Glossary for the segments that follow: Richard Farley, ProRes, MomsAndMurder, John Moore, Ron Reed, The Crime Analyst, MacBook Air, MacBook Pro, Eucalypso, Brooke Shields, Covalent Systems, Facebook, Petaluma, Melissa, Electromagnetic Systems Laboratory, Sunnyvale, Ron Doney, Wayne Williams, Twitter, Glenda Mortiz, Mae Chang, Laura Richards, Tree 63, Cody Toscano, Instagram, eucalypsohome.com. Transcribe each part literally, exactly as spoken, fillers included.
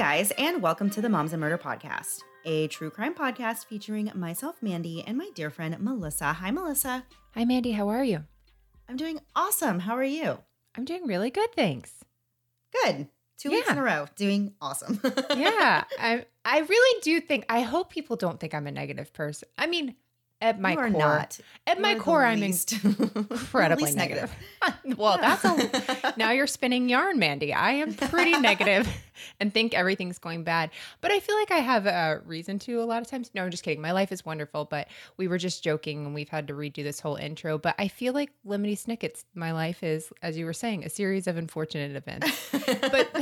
guys, and welcome to the Moms and Murder Podcast, a true crime podcast featuring myself, Mandy, and my dear friend, Melissa. Hi, Melissa. Hi, Mandy. How are you? I'm doing awesome. How are you? I'm doing really good, thanks. Good. Two yeah. weeks in a row, doing awesome. yeah. I I really do think, I hope people don't think I'm a negative person. I mean, at my you are core. Not. At you my core, I'm least, incredibly negative. negative. well, yeah. that's a, now you're spinning yarn, Mandy. I am pretty negative and think everything's going bad. But I feel like I have a reason to a lot of times. No, I'm just kidding. My life is wonderful, but we were just joking and we've had to redo this whole intro. But I feel like Lemony Snicket's, my life is, as you were saying, a series of unfortunate events. But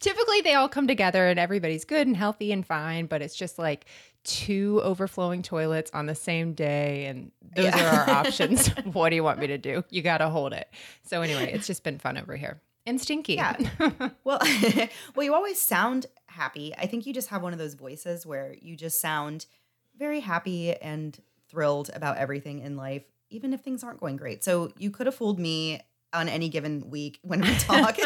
typically they all come together and everybody's good and healthy and fine, but it's just like two overflowing toilets on the same day. And those yeah. are our options. What do you want me to do? You got to hold it. So anyway, it's just been fun over here. And stinky. Yeah. Well, well, you always sound happy. I think you just have one of those voices where you just sound very happy and thrilled about everything in life, even if things aren't going great. So you could have fooled me on any given week when we talk.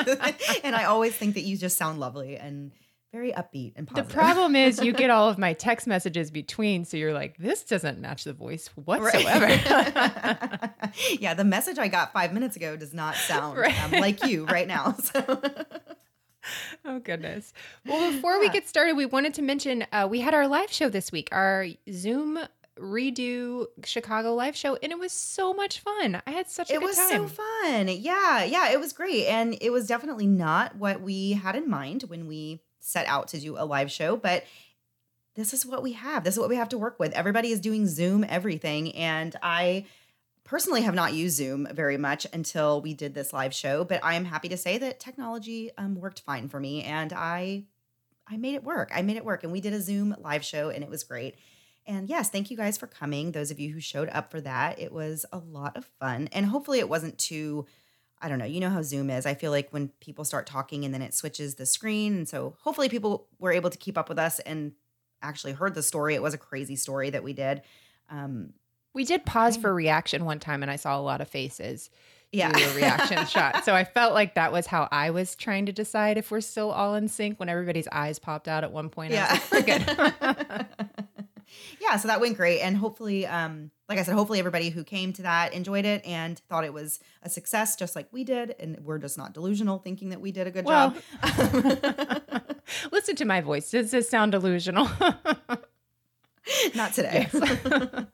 And I always think that you just sound lovely and very upbeat and positive. The problem is you get all of my text messages between, so you're like, this doesn't match the voice whatsoever. Right. Yeah, the message I got five minutes ago does not sound right. um, like you right now. So. Oh, goodness. Well, before yeah. we get started, we wanted to mention uh, we had our live show this week, our Zoom redo Chicago live show, and it was so much fun. I had such a it good time. It was so fun. Yeah, yeah, it was great. And it was definitely not what we had in mind when we set out to do a live show, but this is what we have. This is what we have to work with. Everybody is doing Zoom everything. And I personally have not used Zoom very much until we did this live show, but I am happy to say that technology um, worked fine for me. And I, I made it work. I made it work. And we did a Zoom live show and it was great. And yes, thank you guys for coming. Those of you who showed up for that, it was a lot of fun. And hopefully it wasn't too I don't know. You know how Zoom is. I feel like when people start talking and then it switches the screen. And so hopefully people were able to keep up with us and actually heard the story. It was a crazy story that we did. Um, we did pause for reaction one time and I saw a lot of faces. Yeah. Do a reaction shot. So I felt like that was how I was trying to decide if we're still all in sync when everybody's eyes popped out at one point. Yeah. I was like, we're good. Yeah. So that went great. And hopefully, um, like I said, hopefully everybody who came to that enjoyed it and thought it was a success, just like we did. And we're just not delusional thinking that we did a good well, job. Listen to my voice. Does this sound delusional? Not today. Yes.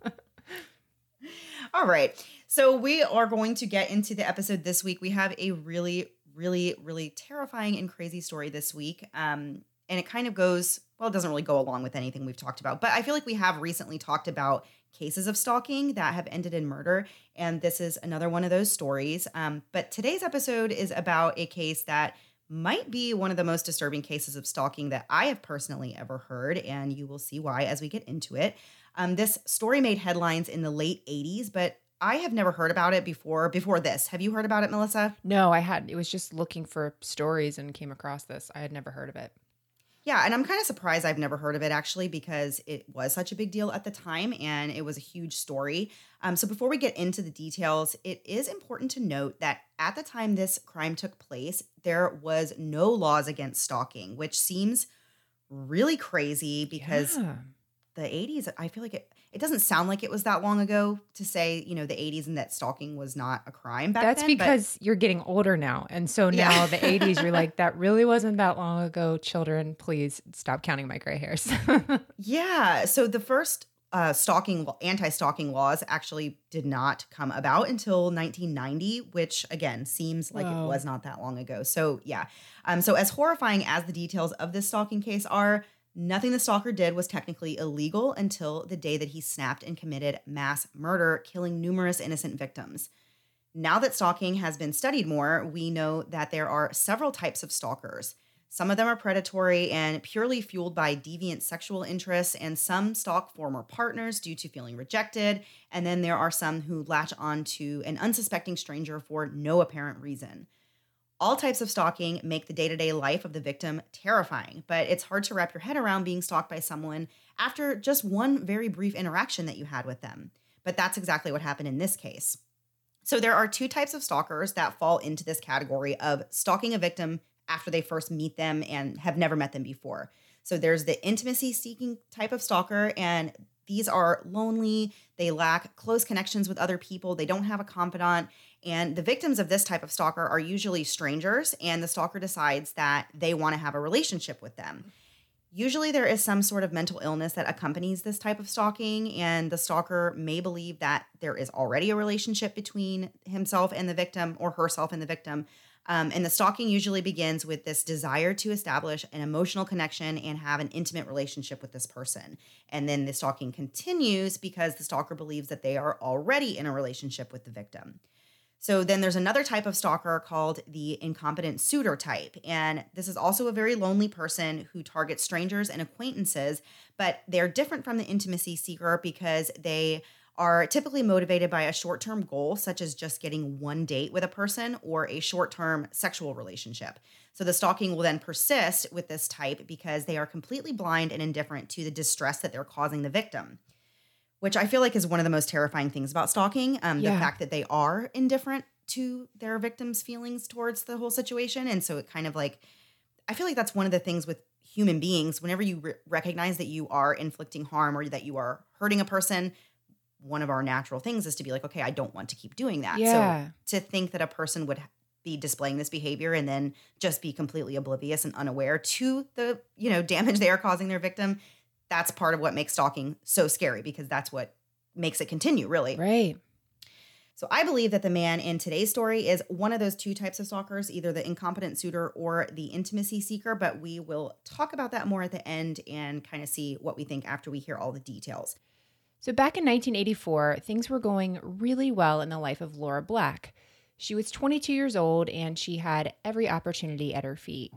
All right. So we are going to get into the episode this week. We have a really, really, really terrifying and crazy story this week. Um, and it kind of goes, well, it doesn't really go along with anything we've talked about, but I feel like we have recently talked about cases of stalking that have ended in murder. And this is another one of those stories. Um, but today's episode is about a case that might be one of the most disturbing cases of stalking that I have personally ever heard. And you will see why as we get into it. Um, this story made headlines in the late eighties, but I have never heard about it before, before this. Have you heard about it, Melissa? No, I hadn't. It was just looking for stories and came across this. I had never heard of it. Yeah, and I'm kind of surprised I've never heard of it, actually, because it was such a big deal at the time, and it was a huge story. Um, so before we get into the details, it is important to note that at the time this crime took place, there was no laws against stalking, which seems really crazy because yeah. the eighties, I feel like it it doesn't sound like it was that long ago to say, you know, the eighties and that stalking was not a crime back That's then. That's because you're getting older now. And so now yeah. the eighties, you're like, that really wasn't that long ago. Children, please stop counting my gray hairs. yeah. So the first uh, stalking, anti-stalking laws actually did not come about until nineteen ninety, which again, seems like Whoa. It was not that long ago. So yeah. Um. So as horrifying as the details of this stalking case are, nothing the stalker did was technically illegal until the day that he snapped and committed mass murder, killing numerous innocent victims. Now that stalking has been studied more, we know that there are several types of stalkers. Some of them are predatory and purely fueled by deviant sexual interests, and some stalk former partners due to feeling rejected. And then there are some who latch on to an unsuspecting stranger for no apparent reason. All types of stalking make the day-to-day life of the victim terrifying, but it's hard to wrap your head around being stalked by someone after just one very brief interaction that you had with them. But that's exactly what happened in this case. So there are two types of stalkers that fall into this category of stalking a victim after they first meet them and have never met them before. So there's the intimacy-seeking type of stalker, and these are lonely, they lack close connections with other people, they don't have a confidant, and the victims of this type of stalker are usually strangers, and the stalker decides that they want to have a relationship with them. Usually there is some sort of mental illness that accompanies this type of stalking, and the stalker may believe that there is already a relationship between himself and the victim or herself and the victim. Um, and the stalking usually begins with this desire to establish an emotional connection and have an intimate relationship with this person. And then the stalking continues because the stalker believes that they are already in a relationship with the victim. So then there's another type of stalker called the incompetent suitor type. And this is also a very lonely person who targets strangers and acquaintances, but they're different from the intimacy seeker because they are typically motivated by a short-term goal, such as just getting one date with a person or a short-term sexual relationship. So the stalking will then persist with this type because they are completely blind and indifferent to the distress that they're causing the victim, which I feel like is one of the most terrifying things about stalking, um, yeah. the fact that they are indifferent to their victim's feelings towards the whole situation. And so it kind of like, I feel like that's one of the things with human beings, whenever you re- recognize that you are inflicting harm or that you are hurting a person, one of our natural things is to be like, okay, I don't want to keep doing that. Yeah. So to think that a person would be displaying this behavior and then just be completely oblivious and unaware to the, you know, damage they are causing their victim, that's part of what makes stalking so scary because that's what makes it continue, really. Right. So I believe that the man in today's story is one of those two types of stalkers, either the incompetent suitor or the intimacy seeker, but we will talk about that more at the end and kind of see what we think after we hear all the details. So back in nineteen eighty-four, things were going really well in the life of Laura Black. She was twenty-two years old and she had every opportunity at her feet.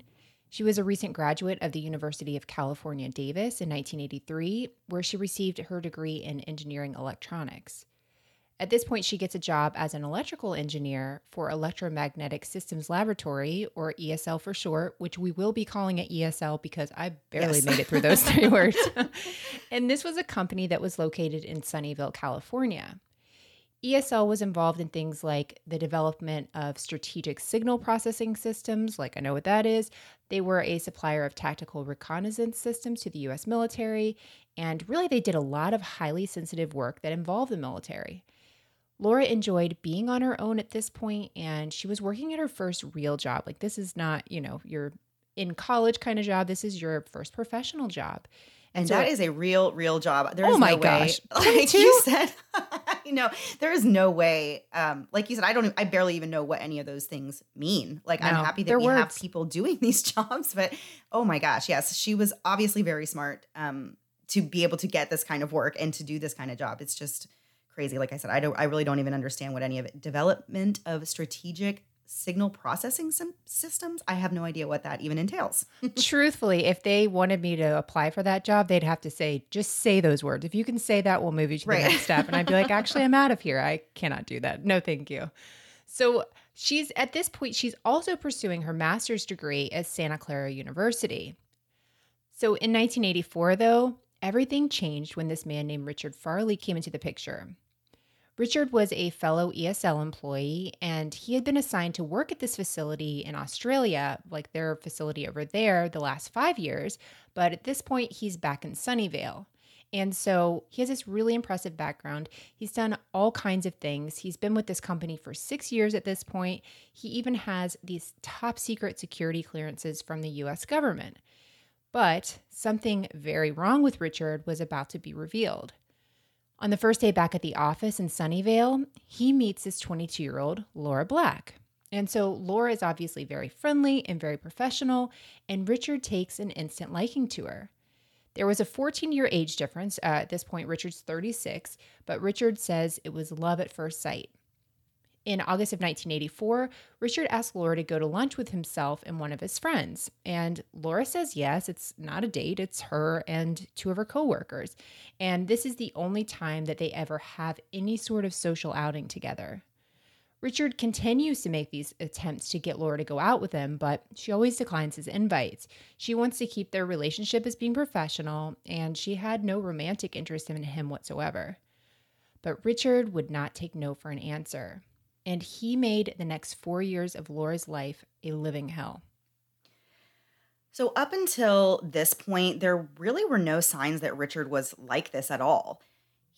She was a recent graduate of the University of California, Davis in nineteen eighty-three, where she received her degree in engineering electronics. At this point, she gets a job as an electrical engineer for Electromagnetic Systems Laboratory, or E S L for short, which we will be calling it E S L because I barely yes. made it through those three words. And this was a company that was located in Sunnyvale, California. E S L was involved in things like the development of strategic signal processing systems, like I know what that is. They were a supplier of tactical reconnaissance systems to the U S military, and really they did a lot of highly sensitive work that involved the military. Laura enjoyed being on her own at this point, and she was working at her first real job. Like this is not, you know, your in college kind of job. This is your first professional job. And, and so that it, is a real, real job. There is oh my no gosh. Way, like you said, you know, there is no way. Um, like you said, I don't, I barely even know what any of those things mean. Like no, I'm happy that we words. have people doing these jobs, but oh my gosh, yes, she was obviously very smart um, to be able to get this kind of work and to do this kind of job. It's just crazy. Like I said, I don't, I really don't even understand what any of it. Development of strategic signal processing systems. I have no idea what that even entails. Truthfully, if they wanted me to apply for that job, they'd have to say, just say those words. If you can say that, we'll move you to right. the next step. And I'd be like, actually, I'm out of here. I cannot do that. No, thank you. So she's at this point, she's also pursuing her master's degree at Santa Clara University. So in nineteen eighty-four, though, everything changed when this man named Richard Farley came into the picture. Richard was a fellow E S L employee, and he had been assigned to work at this facility in Australia, like their facility over there, the last five years. But at this point, he's back in Sunnyvale. And so he has this really impressive background. He's done all kinds of things. He's been with this company for six years at this point. He even has these top secret security clearances from the U S government. But something very wrong with Richard was about to be revealed. On the first day back at the office in Sunnyvale, he meets his twenty-two-year-old, Laura Black. And so Laura is obviously very friendly and very professional, and Richard takes an instant liking to her. There was a fourteen-year age difference. Uh, at this point, Richard's thirty-six, but Richard says it was love at first sight. In August of nineteen eighty-four, Richard asked Laura to go to lunch with himself and one of his friends. And Laura says yes, it's not a date, it's her and two of her coworkers. And this is the only time that they ever have any sort of social outing together. Richard continues to make these attempts to get Laura to go out with him, but she always declines his invites. She wants to keep their relationship as being professional, and she had no romantic interest in him whatsoever. But Richard would not take no for an answer. And he made the next four years of Laura's life a living hell. So up until this point, there really were no signs that Richard was like this at all.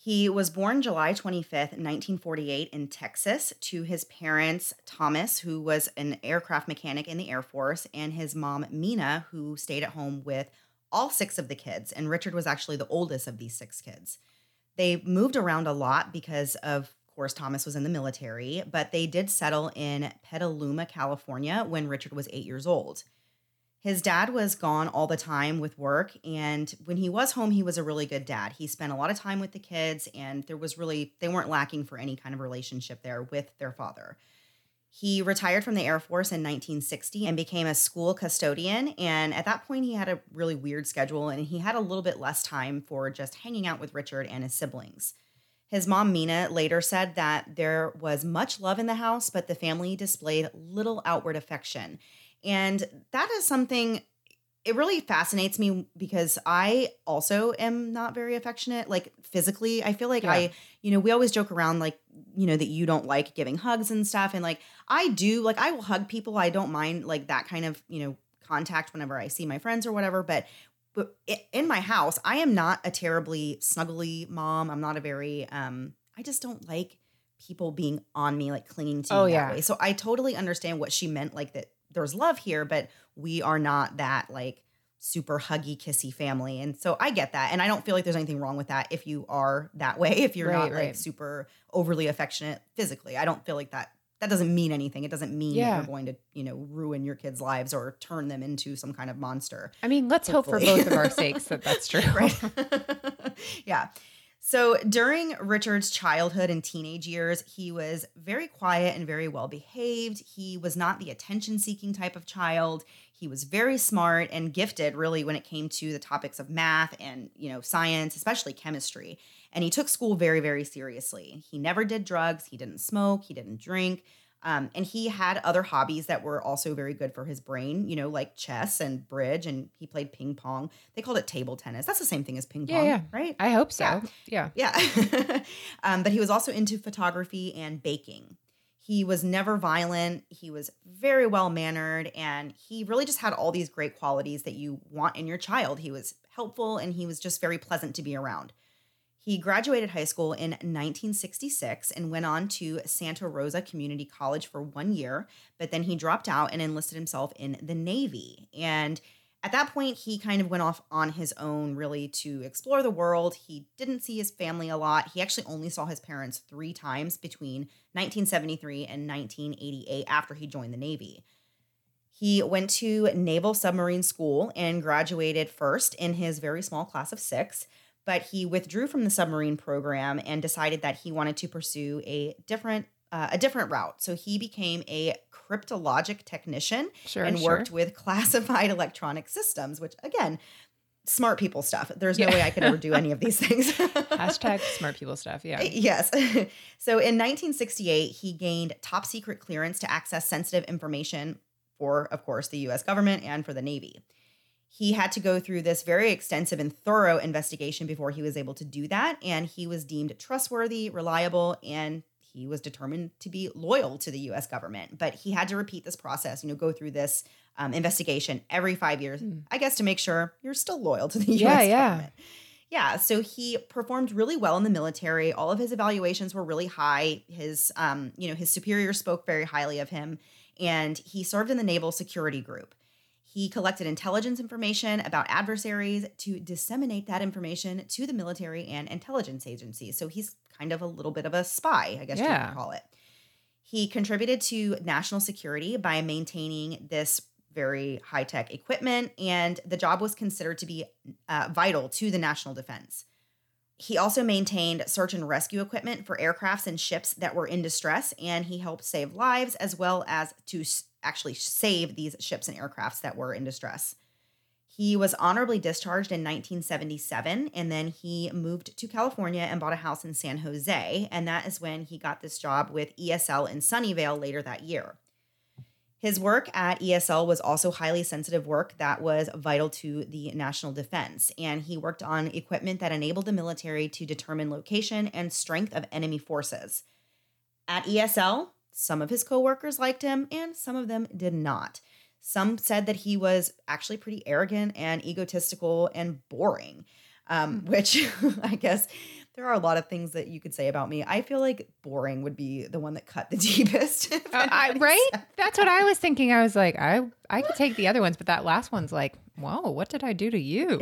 He was born July twenty-fifth, nineteen forty-eight in Texas to his parents, Thomas, who was an aircraft mechanic in the Air Force, and his mom, Mina, who stayed at home with all six of the kids. And Richard was actually the oldest of these six kids. They moved around a lot because, of course, Thomas was in the military, but they did settle in Petaluma, California, when Richard was eight years old. His dad was gone all the time with work, and when he was home, he was a really good dad. He spent a lot of time with the kids, and there was really, they weren't lacking for any kind of relationship there with their father. He retired from the Air Force in nineteen sixty and became a school custodian, and at that point, he had a really weird schedule, and he had a little bit less time for just hanging out with Richard and his siblings. His mom, Mina, later said that there was much love in the house, but the family displayed little outward affection. And that is something, it really fascinates me because I also am not very affectionate, like physically. I feel like yeah. I, you know, we always joke around like, you know, that you don't like giving hugs and stuff. And like, I do, like I will hug people. I don't mind like that kind of, you know, contact whenever I see my friends or whatever. But, but in my house, I am not a terribly snuggly mom. I'm not a very, um, I just don't like people being on me, like clinging to me oh, that yeah. way. So I totally understand what she meant, like that. There's love here, but we are not that like super huggy, kissy family. And so I get that. And I don't feel like there's anything wrong with that if you are that way, if you're right, not right. like super overly affectionate physically. I don't feel like that, that doesn't mean anything. It doesn't mean yeah. that you're going to, you know, ruin your kids' lives or turn them into some kind of monster. I mean, let's hopefully. hope for both of our sakes that that's true. Right? yeah. So during Richard's childhood and teenage years, he was very quiet and very well behaved. He was not the attention-seeking type of child. He was very smart and gifted, really, when it came to the topics of math and, you know, science, especially chemistry. And he took school very, very seriously. He never did drugs. He didn't smoke. He didn't drink. Um, and he had other hobbies that were also very good for his brain, you know, like chess and bridge, and he played ping pong. They called it table tennis. That's the same thing as ping pong, yeah, yeah. right? I hope so. Yeah. Yeah. yeah. um, but he was also into photography and baking. He was never violent. He was very well-mannered, and he really just had all these great qualities that you want in your child. He was helpful, and he was just very pleasant to be around. He graduated high school in nineteen sixty-six and went on to Santa Rosa Community College for one year, but then he dropped out and enlisted himself in the Navy. And at that point, he kind of went off on his own, really, to explore the world. He didn't see his family a lot. He actually only saw his parents three times between nineteen seventy-three and nineteen eighty-eight after he joined the Navy. He went to Naval Submarine School and graduated first in his very small class of six. But he withdrew from the submarine program and decided that he wanted to pursue a different uh, a different route. So he became a cryptologic technician sure, and worked sure. with classified electronic systems, which, again, smart people stuff. There's yeah. no way I could ever do any of these things. Hashtag smart people stuff, yeah. Yes. So in nineteen sixty-eight, he gained top secret clearance to access sensitive information for, of course, the U S government and for the Navy. He had to go through this very extensive and thorough investigation before he was able to do that, and he was deemed trustworthy, reliable, and he was determined to be loyal to the U S government. But he had to repeat this process, you know, go through this um, investigation every five years, mm. I guess, to make sure you're still loyal to the yeah, U S yeah. government. Yeah, so he performed really well in the military. All of his evaluations were really high. His, um, you know, his superior spoke very highly of him, and he served in the Naval Security Group. He collected intelligence information about adversaries to disseminate that information to the military and intelligence agencies. So he's kind of a little bit of a spy, I guess yeah. you could call it. He contributed to national security by maintaining this very high-tech equipment, and the job was considered to be uh, vital to the national defense. He also maintained search and rescue equipment for aircrafts and ships that were in distress, and he helped save lives as well as to actually save these ships and aircrafts that were in distress. He was honorably discharged in nineteen seventy-seven, and then he moved to California and bought a house in San Jose, and that is when he got this job with E S L in Sunnyvale later that year. His work at E S L was also highly sensitive work that was vital to the national defense, and he worked on equipment that enabled the military to determine location and strength of enemy forces. At E S L, some of his coworkers liked him, and some of them did not. Some said that he was actually pretty arrogant and egotistical and boring, um, which I guess there are a lot of things that you could say about me. I feel like boring would be the one that cut the deepest. Oh, I, right? That's what I was thinking. I was like, I I could take the other ones, but that last one's like, whoa, what did I do to you?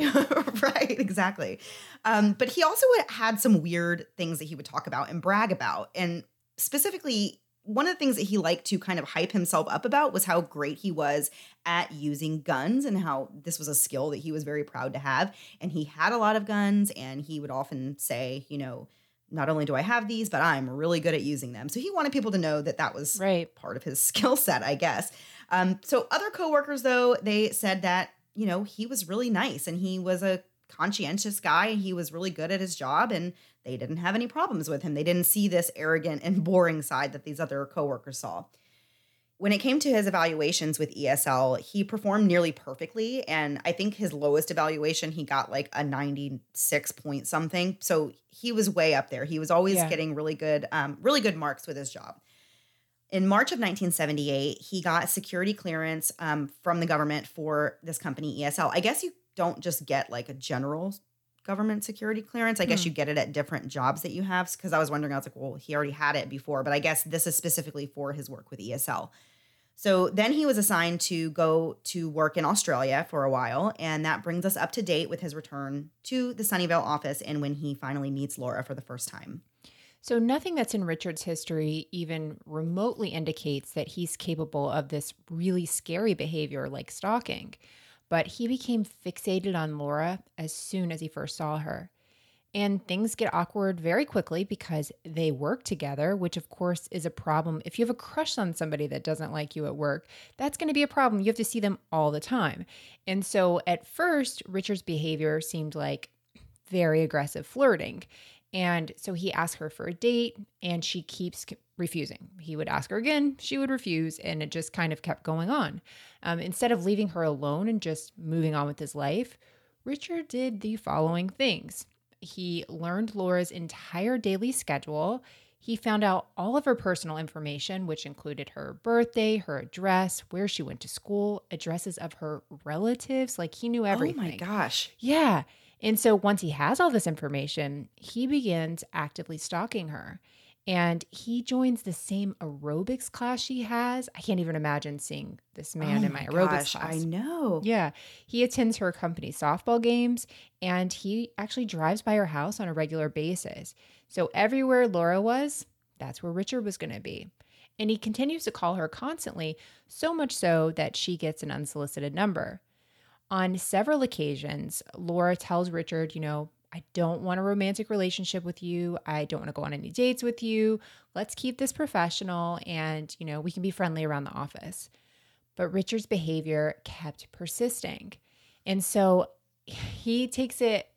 Right, exactly. Um, but he also had some weird things that he would talk about and brag about. And specifically, one of the things that he liked to kind of hype himself up about was how great he was at using guns and how this was a skill that he was very proud to have. And he had a lot of guns, and he would often say, you know, not only do I have these, but I'm really good at using them. So he wanted people to know that that was right. part of his skill set, I guess. Um, so other coworkers, though, they said that, you know, he was really nice and he was a conscientious guy. He was really good at his job, and they didn't have any problems with him. They didn't see this arrogant and boring side that these other coworkers saw. When it came to his evaluations with E S L, he performed nearly perfectly, and I think his lowest evaluation, he got like a ninety-six point something. So he was way up there. He was always yeah. getting really good, um, really good marks with his job. In March of nineteen seventy-eight, he got security clearance um, from the government for this company, E S L. I guess you don't just get like a general government security clearance. I guess hmm. you get it at different jobs that you have. Because I was wondering, I was like, well, he already had it before, but I guess this is specifically for his work with E S L. So then he was assigned to go to work in Australia for a while. And that brings us up to date with his return to the Sunnyvale office and when he finally meets Laura for the first time. So nothing that's in Richard's history even remotely indicates that he's capable of this really scary behavior like stalking. But he became fixated on Laura as soon as he first saw her. And things get awkward very quickly because they work together, which of course is a problem. If you have a crush on somebody that doesn't like you at work, that's going to be a problem. You have to see them all the time. And so at first, Richard's behavior seemed like very aggressive flirting. And so he asked her for a date, and she keeps refusing. He would ask her again, she would refuse, and it just kind of kept going on. Um, instead of leaving her alone and just moving on with his life, Richard did the following things. He learned Laura's entire daily schedule. He found out all of her personal information, which included her birthday, her address, where she went to school, addresses of her relatives. Like, he knew everything. Oh my gosh. Yeah. And so once he has all this information, he begins actively stalking her. And he joins the same aerobics class she has. I can't even imagine seeing this man oh in my, my aerobics gosh, class. I know. Yeah. He attends her company softball games, and he actually drives by her house on a regular basis. So everywhere Laura was, that's where Richard was going to be. And he continues to call her constantly, so much so that she gets an unsolicited number. On several occasions, Laura tells Richard, you know, I don't want a romantic relationship with you. I don't want to go on any dates with you. Let's keep this professional, and, you know, we can be friendly around the office. But Richard's behavior kept persisting. And so he takes it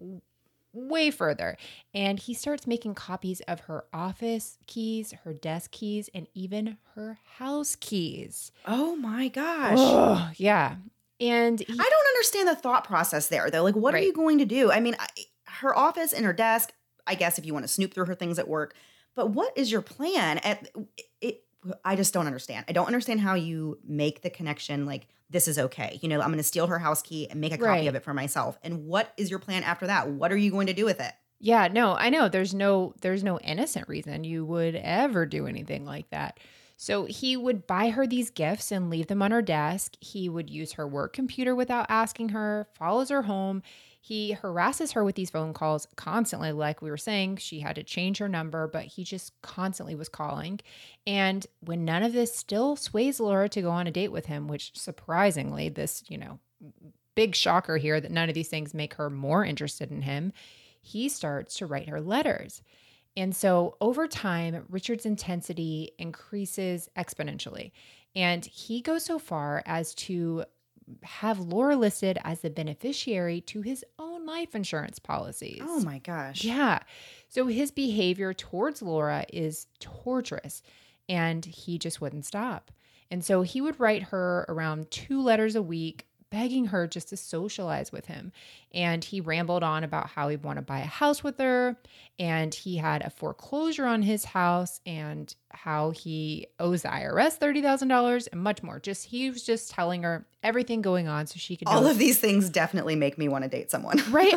way further, and he starts making copies of her office keys, her desk keys, and even her house keys. Oh my gosh. Ugh, yeah. And he, I don't understand the thought process there, though. Like, what right. are you going to do? I mean, I, her office and her desk, I guess, if you want to snoop through her things at work. But what is your plan? At it, I just don't understand. I don't understand how you make the connection like, this is okay. You know, I'm going to steal her house key and make a copy right. of it for myself. And what is your plan after that? What are you going to do with it? Yeah, no, I know. There's no, there's no innocent reason you would ever do anything like that. So he would buy her these gifts and leave them on her desk. He would use her work computer without asking her, follows her home. He harasses her with these phone calls constantly. Like we were saying, she had to change her number, but he just constantly was calling. And when none of this still sways Laura to go on a date with him, which surprisingly, this, you know, big shocker here that none of these things make her more interested in him, he starts to write her letters. And so over time, Richard's intensity increases exponentially. And he goes so far as to have Laura listed as the beneficiary to his own life insurance policies. Oh my gosh. Yeah. So his behavior towards Laura is torturous, and he just wouldn't stop. And so he would write her around two letters a week, begging her just to socialize with him. And he rambled on about how he'd want to buy a house with her, and he had a foreclosure on his house, and how he owes the I R S thirty thousand dollars and much more. Just he was just telling her everything going on so she could know. All of these things definitely make me want to date someone. Right?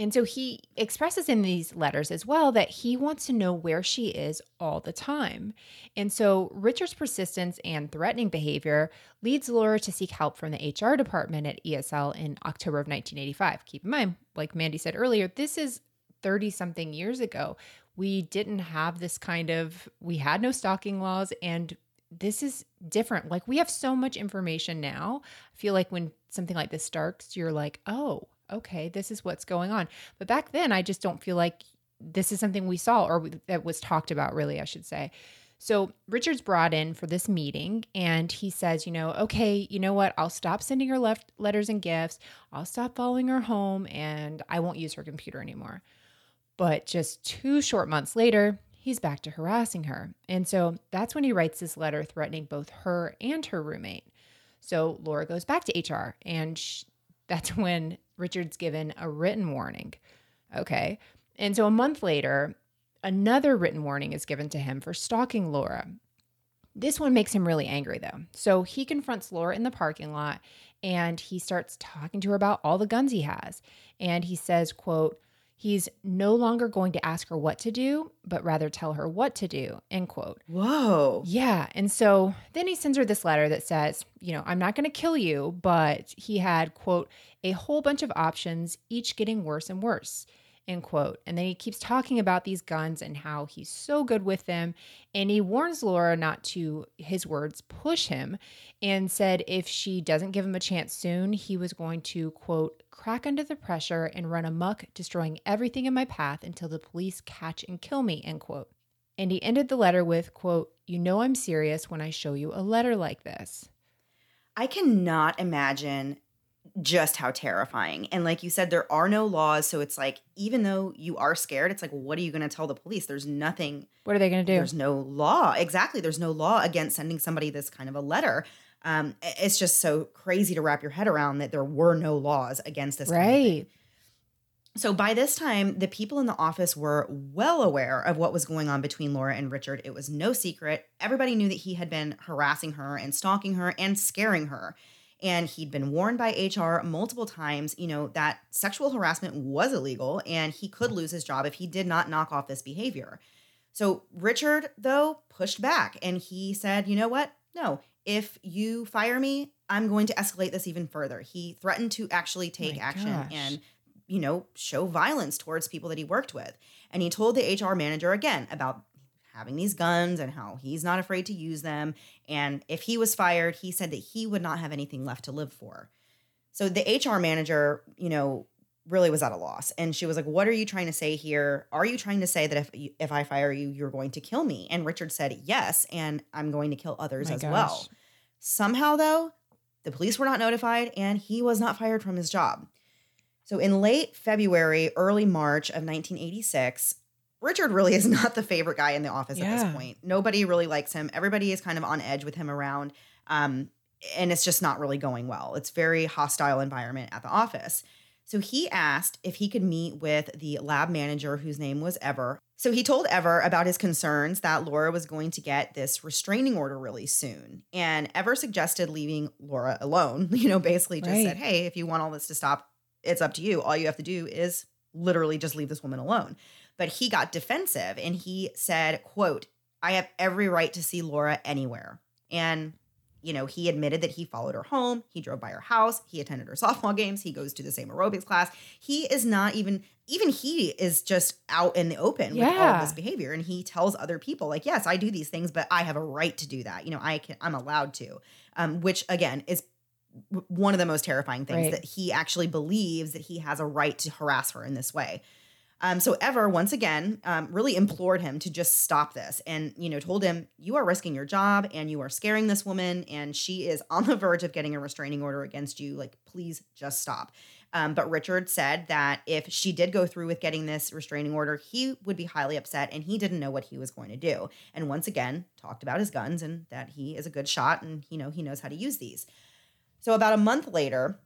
And so he expresses in these letters as well that he wants to know where she is all the time. And so Richard's persistence and threatening behavior leads Laura to seek help from the H R department at E S L in October of nineteen eighty-five. Keep in mind, like Mandy said earlier, this is thirty-something years ago. We didn't have this kind of, we had no stalking laws, and this is different. Like, we have so much information now. I feel like when something like this starts, you're like, oh, okay, this is what's going on. But back then, I just don't feel like this is something we saw or we, that was talked about, really, I should say. So Richard's brought in for this meeting, and he says, you know, okay, you know what? I'll stop sending her left letters and gifts. I'll stop following her home, and I won't use her computer anymore. But just two short months later, he's back to harassing her. And so that's when he writes this letter threatening both her and her roommate. So Laura goes back to H R, and she, that's when Richard's given a written warning. Okay. And so a month later, another written warning is given to him for stalking Laura. This one makes him really angry, though. So he confronts Laura in the parking lot, and he starts talking to her about all the guns he has. And he says, quote, he's no longer going to ask her what to do, but rather tell her what to do, end quote. Whoa. Yeah. And so then he sends her this letter that says, you know, I'm not going to kill you, but he had, quote, a whole bunch of options, each getting worse and worse, end quote. And then he keeps talking about these guns and how he's so good with them. And he warns Laura not to, his words, push him, and said if she doesn't give him a chance soon, he was going to, quote, crack under the pressure and run amok, destroying everything in my path until the police catch and kill me, end quote. And he ended the letter with, quote, you know I'm serious when I show you a letter like this. I cannot imagine just how terrifying. And like you said, there are no laws. So it's like, even though you are scared, it's like, what are you going to tell the police? There's nothing. What are they going to do? There's no law. Exactly. There's no law against sending somebody this kind of a letter. Um, it's just so crazy to wrap your head around that there were no laws against this. Right. Kind of thing. So by this time, the people in the office were well aware of what was going on between Laura and Richard. It was no secret. Everybody knew that he had been harassing her and stalking her and scaring her. And he'd been warned by H R multiple times, you know, that sexual harassment was illegal and he could lose his job if he did not knock off this behavior. So Richard, though, pushed back, and he said, you know what? No, if you fire me, I'm going to escalate this even further. He threatened to actually take My action gosh. and, you know, show violence towards people that he worked with. And he told the H R manager again about having these guns and how he's not afraid to use them. And if he was fired, he said that he would not have anything left to live for. So the H R manager, you know, really was at a loss. And she was like, what are you trying to say here? Are you trying to say that if you, if I fire you, you're going to kill me? And Richard said, yes, and I'm going to kill others My as gosh. well. Somehow, though, the police were not notified and he was not fired from his job. So in late February, early March of nineteen eighty-six, Richard really is not the favorite guy in the office yeah. at this point. Nobody really likes him. Everybody is kind of on edge with him around, um, and it's just not really going well. It's a very hostile environment at the office. So he asked if he could meet with the lab manager, whose name was Ever. So he told Ever about his concerns that Laura was going to get this restraining order really soon. And Ever suggested leaving Laura alone, you know, basically just right. said, hey, if you want all this to stop, it's up to you. All you have to do is literally just leave this woman alone. But he got defensive and he said, quote, I have every right to see Laura anywhere. And, you know, he admitted that he followed her home. He drove by her house. He attended her softball games. He goes to the same aerobics class. He is not even, even he is just out in the open yeah. with all of this behavior. And he tells other people like, yes, I do these things, but I have a right to do that. You know, I can, I'm allowed to, um, which again is one of the most terrifying things right. that he actually believes that he has a right to harass her in this way. Um, so Ever, once again, um, really implored him to just stop this and, you know, told him you are risking your job and you are scaring this woman and she is on the verge of getting a restraining order against you. Like, please just stop. Um, but Richard said that if she did go through with getting this restraining order, he would be highly upset and he didn't know what he was going to do. And once again, talked about his guns and that he is a good shot and, you know, he knows how to use these. So about a month later,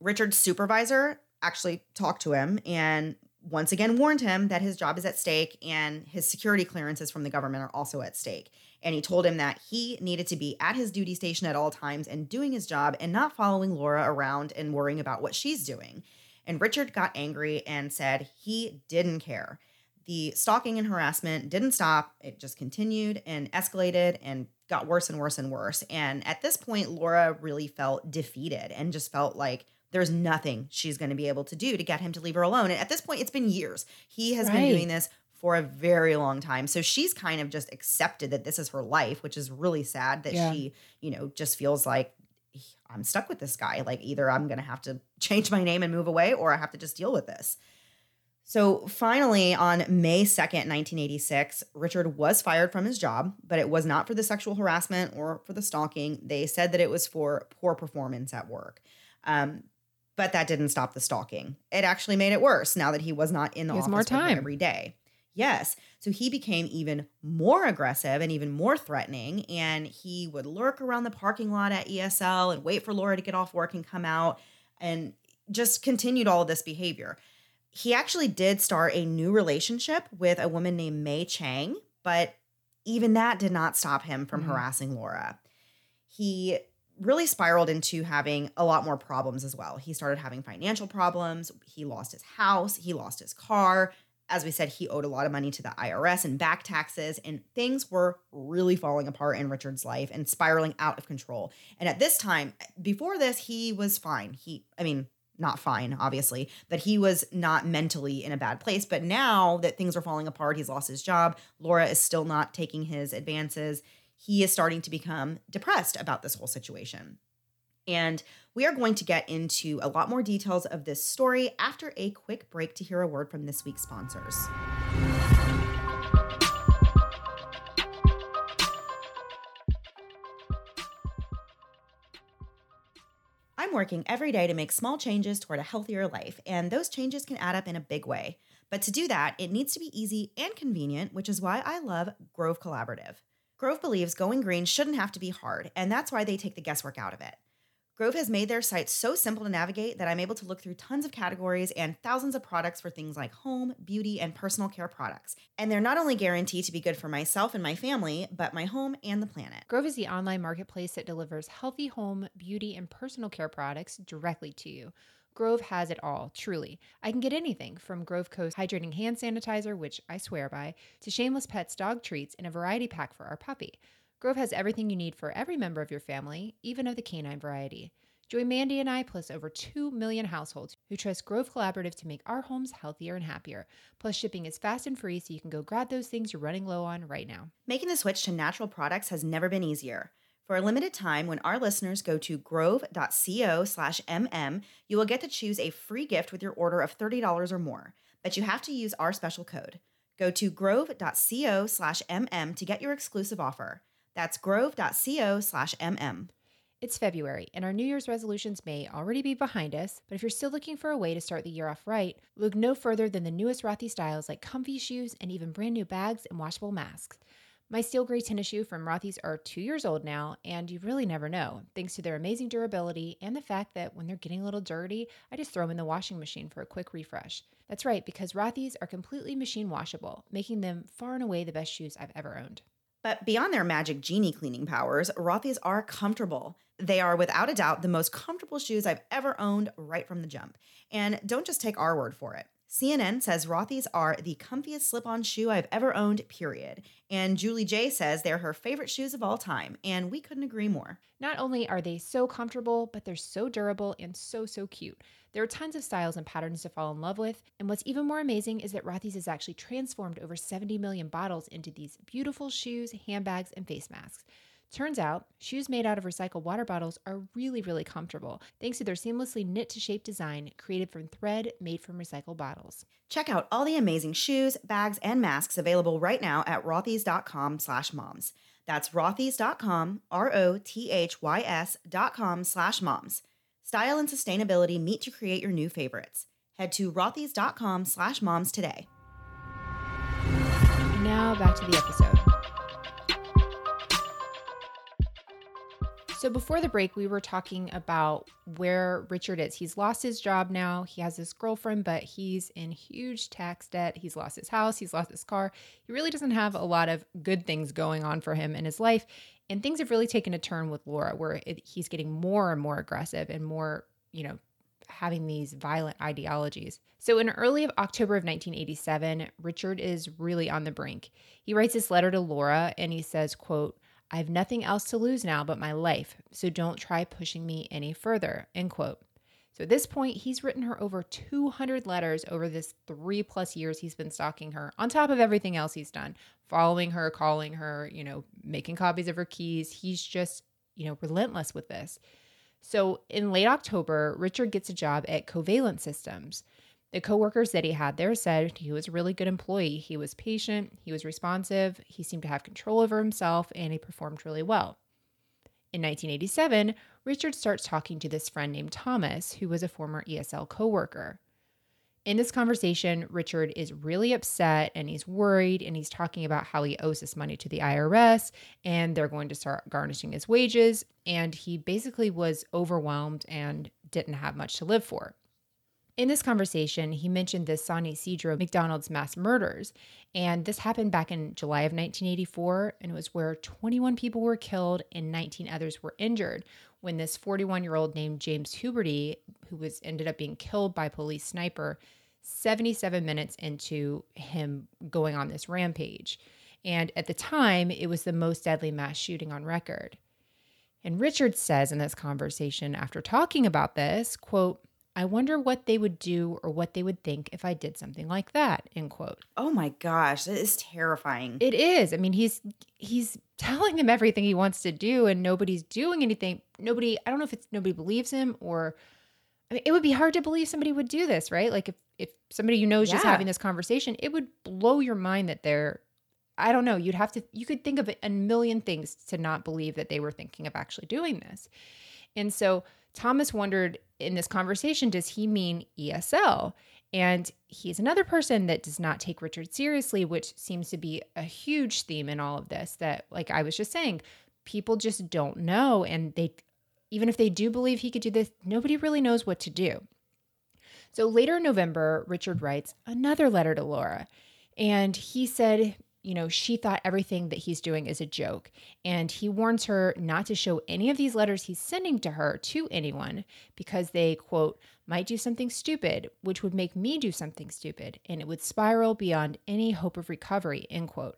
Richard's supervisor actually talked to him and once again warned him that his job is at stake and his security clearances from the government are also at stake. And he told him that he needed to be at his duty station at all times and doing his job and not following Laura around and worrying about what she's doing. And Richard got angry and said he didn't care. The stalking and harassment didn't stop. It just continued and escalated and got worse and worse and worse. And at this point, Laura really felt defeated and just felt like there's nothing she's going to be able to do to get him to leave her alone. And at this point, it's been years. He has right. been doing this for a very long time. So she's kind of just accepted that this is her life, which is really sad that yeah. she, you know, just feels like I'm stuck with this guy. Like either I'm going to have to change my name and move away or I have to just deal with this. So finally, on May second, nineteen eighty-six, Richard was fired from his job, but it was not for the sexual harassment or for the stalking. They said that it was for poor performance at work. Um, but that didn't stop the stalking. It actually made it worse now that he was not in the office more time. every day. Yes. So he became even more aggressive and even more threatening. And he would lurk around the parking lot at E S L and wait for Laura to get off work and come out and just continued all of this behavior. He actually did start a new relationship with a woman named Mae Chang, but even that did not stop him from mm-hmm. harassing Laura. He really spiraled into having a lot more problems as well. He started having financial problems. He lost his house. He lost his car. As we said, he owed a lot of money to the I R S and back taxes, and things were really falling apart in Richard's life and spiraling out of control. And at this time, before this, he was fine. He, I mean, not fine, obviously, but he was not mentally in a bad place. But now that things are falling apart, he's lost his job. Laura is still not taking his advances. He is starting to become depressed about this whole situation. And we are going to get into a lot more details of this story after a quick break to hear a word from this week's sponsors. I'm working every day to make small changes toward a healthier life, and those changes can add up in a big way. But to do that, it needs to be easy and convenient, which is why I love Grove Collaborative. Grove believes going green shouldn't have to be hard, and that's why they take the guesswork out of it. Grove has made their site so simple to navigate that I'm able to look through tons of categories and thousands of products for things like home, beauty, and personal care products. And they're not only guaranteed to be good for myself and my family, but my home and the planet. Grove is the online marketplace that delivers healthy home, beauty, and personal care products directly to you. Grove has it all, truly. I can get anything from Grove Co.'s hydrating hand sanitizer, which I swear by, to Shameless Pets dog treats and a variety pack for our puppy. Grove has everything you need for every member of your family, even of the canine variety. Join Mandy and I, plus over two million households who trust Grove Collaborative to make our homes healthier and happier. Plus, shipping is fast and free, so you can go grab those things you're running low on right now. Making the switch to natural products has never been easier. For a limited time, when our listeners go to grove.co slash mm, you will get to choose a free gift with your order of thirty dollars or more. But you have to use our special code. Go to grove.co slash mm to get your exclusive offer. That's grove.co slash mm. It's February, and our New Year's resolutions may already be behind us, but if you're still looking for a way to start the year off right, look no further than the newest Rothys styles like comfy shoes and even brand new bags and washable masks. My steel gray tennis shoe from Rothys are two years old now, and you really never know, thanks to their amazing durability and the fact that when they're getting a little dirty, I just throw them in the washing machine for a quick refresh. That's right, because Rothys are completely machine washable, making them far and away the best shoes I've ever owned. But beyond their magic genie cleaning powers, Rothys are comfortable. They are without a doubt the most comfortable shoes I've ever owned right from the jump. And don't just take our word for it. C N N says Rothys are the comfiest slip-on shoe I've ever owned, period. And Julie J says they're her favorite shoes of all time, and we couldn't agree more. Not only are they so comfortable, but they're so durable and so, so cute. There are tons of styles and patterns to fall in love with, and what's even more amazing is that Rothys has actually transformed over seventy million bottles into these beautiful shoes, handbags, and face masks. Turns out, shoes made out of recycled water bottles are really, really comfortable, thanks to their seamlessly knit-to-shape design created from thread made from recycled bottles. Check out all the amazing shoes, bags, and masks available right now at rothys.com slash moms. That's rothys dot com, R-O-T-H-Y-S dot com slash moms. Style and sustainability meet to create your new favorites. Head to rothys.com slash moms today. Now back to the episode. So before the break, we were talking about where Richard is. He's lost his job now. He has his girlfriend, but he's in huge tax debt. He's lost his house. He's lost his car. He really doesn't have a lot of good things going on for him in his life. And things have really taken a turn with Laura, where it, he's getting more and more aggressive and more, you know, having these violent ideologies. So in early October of nineteen eighty-seven, Richard is really on the brink. He writes this letter to Laura and he says, quote, "I have nothing else to lose now but my life, so don't try pushing me any further," end quote. So at this point, he's written her over two hundred letters over this three plus years he's been stalking her, on top of everything else he's done, following her, calling her, you know, making copies of her keys. He's just, you know, relentless with this. So in late October, Richard gets a job at Covalent Systems. The coworkers that he had there said he was a really good employee. He was patient, he was responsive, he seemed to have control over himself, and he performed really well. In nineteen eighty-seven, Richard starts talking to this friend named Thomas, who was a former E S L coworker. In this conversation, Richard is really upset and he's worried, and he's talking about how he owes this money to the I R S and they're going to start garnishing his wages. And he basically was overwhelmed and didn't have much to live for. In this conversation, he mentioned the San Ysidro McDonald's mass murders, and this happened back in July of nineteen eighty-four, and it was where twenty-one people were killed and nineteen others were injured when this forty-one-year-old named James Huberty, who was ended up being killed by police sniper seventy-seven minutes into him going on this rampage. And at the time, it was the most deadly mass shooting on record. And Richard says in this conversation, after talking about this, quote, "I wonder what they would do or what they would think if I did something like that," end quote. Oh my gosh, that is terrifying. It is. I mean, he's he's telling them everything he wants to do and nobody's doing anything. Nobody, I don't know if it's nobody believes him, or, I mean, it would be hard to believe somebody would do this, right? Like if, if somebody you know is yeah. just having this conversation, it would blow your mind that they're, I don't know, you'd have to, you could think of a million things to not believe that they were thinking of actually doing this. And so Thomas wondered in this conversation, does he mean E S L? And he's another person that does not take Richard seriously, which seems to be a huge theme in all of this, that, like I was just saying, people just don't know. And they, even if they do believe he could do this, nobody really knows what to do. So later in November, Richard writes another letter to Laura. And he said, you know, she thought everything that he's doing is a joke. And he warns her not to show any of these letters he's sending to her to anyone because they, quote, might do something stupid, which would make me do something stupid, and it would spiral beyond any hope of recovery, end quote.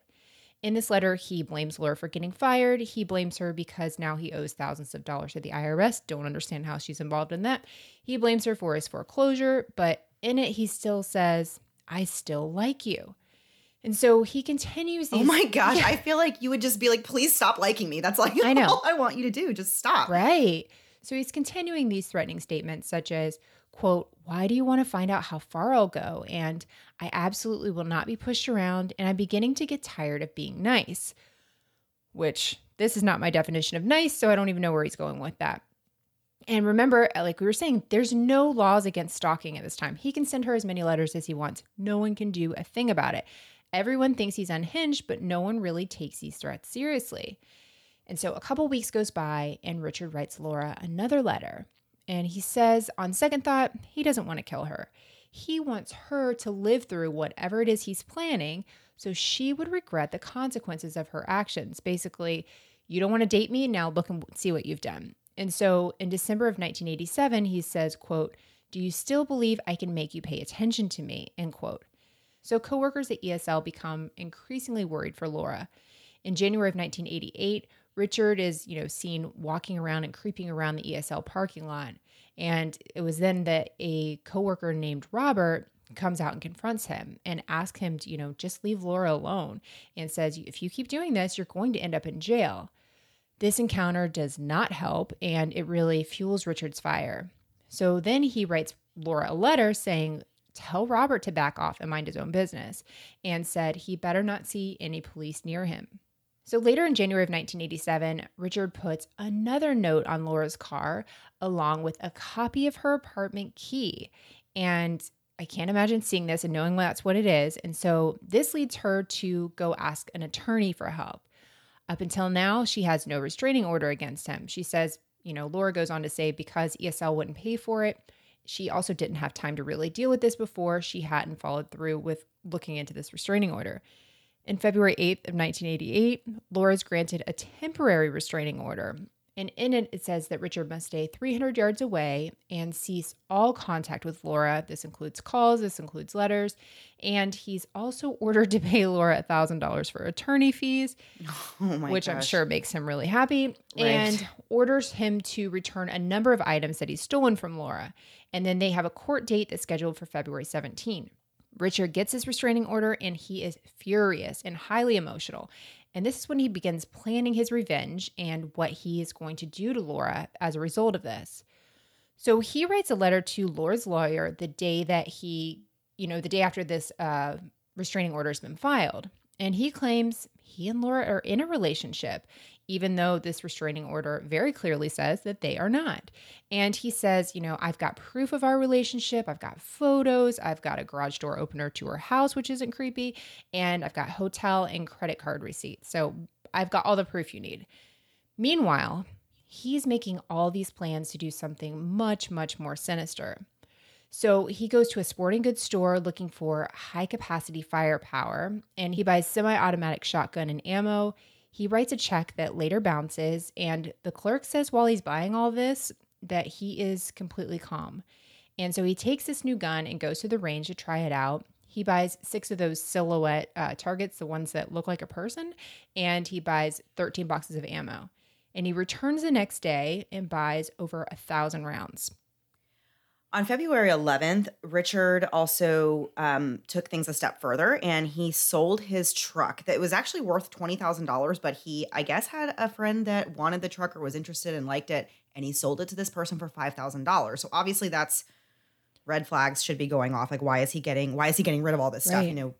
In this letter, he blames Laura for getting fired. He blames her because now he owes thousands of dollars to the I R S. Don't understand how she's involved in that. He blames her for his foreclosure, but in it, he still says, "I still like you." And so he continues these— Oh my gosh, yeah. I feel like you would just be like, please stop liking me. That's like I know. all I want you to do. Just stop. Right. So he's continuing these threatening statements such as, quote, "Why do you want to find out how far I'll go? And I absolutely will not be pushed around. And I'm beginning to get tired of being nice," which this is not my definition of nice, so I don't even know where he's going with that. And remember, like we were saying, there's no laws against stalking at this time. He can send her as many letters as he wants. No one can do a thing about it. Everyone thinks he's unhinged, but no one really takes these threats seriously. And so a couple weeks goes by, and Richard writes Laura another letter. And he says, on second thought, he doesn't want to kill her. He wants her to live through whatever it is he's planning so she would regret the consequences of her actions. Basically, you don't want to date me? Now look and see what you've done. And so in December of nineteen eighty-seven, he says, quote, "Do you still believe I can make you pay attention to me?" End quote. So coworkers at E S L become increasingly worried for Laura. In January of nineteen eighty-eight, Richard is, you know, seen walking around and creeping around the E S L parking lot. And it was then that a coworker named Robert comes out and confronts him and asks him to, you know, just leave Laura alone, and says, if you keep doing this, you're going to end up in jail. This encounter does not help, and it really fuels Richard's fire. So then he writes Laura a letter saying, tell Robert to back off and mind his own business, and said he better not see any police near him. So later in January of nineteen eighty-seven, Richard puts another note on Laura's car along with a copy of her apartment key. And I can't imagine seeing this and knowing that's what it is. And so this leads her to go ask an attorney for help. Up until now, she has no restraining order against him. She says, you know, Laura goes on to say because E S L wouldn't pay for it, she also didn't have time to really deal with this before she hadn't followed through with looking into this restraining order. In February eighth of nineteen eighty-eight, Laura's granted a temporary restraining order, and in it, it says that Richard must stay three hundred yards away and cease all contact with Laura. This includes calls, this includes letters, and he's also ordered to pay Laura one thousand dollars for attorney fees, oh my which gosh. I'm sure makes him really happy, right. And orders him to return a number of items that he's stolen from Laura. And then they have a court date that's scheduled for February seventeenth. Richard gets his restraining order, and he is furious and highly emotional. And this is when he begins planning his revenge and what he is going to do to Laura as a result of this. So he writes a letter to Laura's lawyer the day that he, you know, the day after this uh, restraining order has been filed. And he claims he and Laura are in a relationship, even though this restraining order very clearly says that they are not. And he says, you know, I've got proof of our relationship. I've got photos. I've got a garage door opener to her house, which isn't creepy. And I've got hotel and credit card receipts. So I've got all the proof you need. Meanwhile, he's making all these plans to do something much, much more sinister. So he goes to a sporting goods store looking for high-capacity firepower, and he buys semi-automatic shotgun and ammo. He writes a check that later bounces, and the clerk says while he's buying all this that he is completely calm. And so he takes this new gun and goes to the range to try it out. He buys six of those silhouette uh, targets, the ones that look like a person, and he buys thirteen boxes of ammo. And he returns the next day and buys over one thousand rounds. On February eleventh, Richard also um, took things a step further, and he sold his truck that was actually worth twenty thousand dollars, but he, I guess, had a friend that wanted the truck or was interested and liked it, and he sold it to this person for five thousand dollars. So obviously that's red flags should be going off. Like, why is he getting why is he getting rid of all this stuff? Right. You know,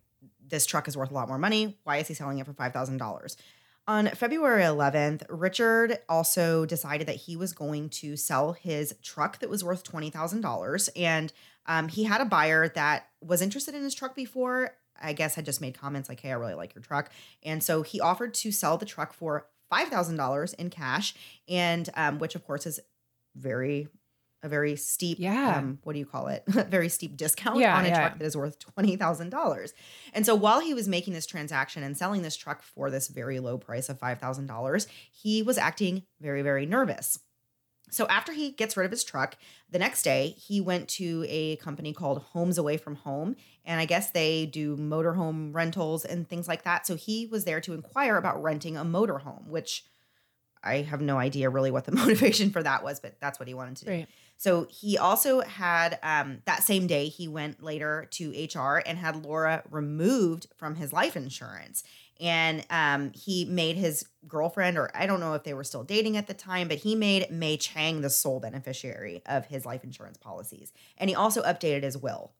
this truck is worth a lot more money. Why is he selling it for five thousand dollars? On February eleventh, Richard also decided that he was going to sell his truck that was worth twenty thousand dollars. And um, he had a buyer that was interested in his truck before, I guess had just made comments like, hey, I really like your truck. And so he offered to sell the truck for five thousand dollars in cash, and um, which, of course, is very a very steep, yeah. um, what do you call it? very steep discount yeah, on a yeah. truck that is worth twenty thousand dollars. And so while he was making this transaction and selling this truck for this very low price of five thousand dollars, he was acting very, very nervous. So after he gets rid of his truck, the next day he went to a company called Homes Away From Home. And I guess they do motorhome rentals and things like that. So he was there to inquire about renting a motorhome, which I have no idea really what the motivation for that was, but that's what he wanted to do. Right. So he also had, um, that same day, he went later to H R and had Laura removed from his life insurance. And um, he made his girlfriend, or I don't know if they were still dating at the time, but he made Mae Chang the sole beneficiary of his life insurance policies. And he also updated his will.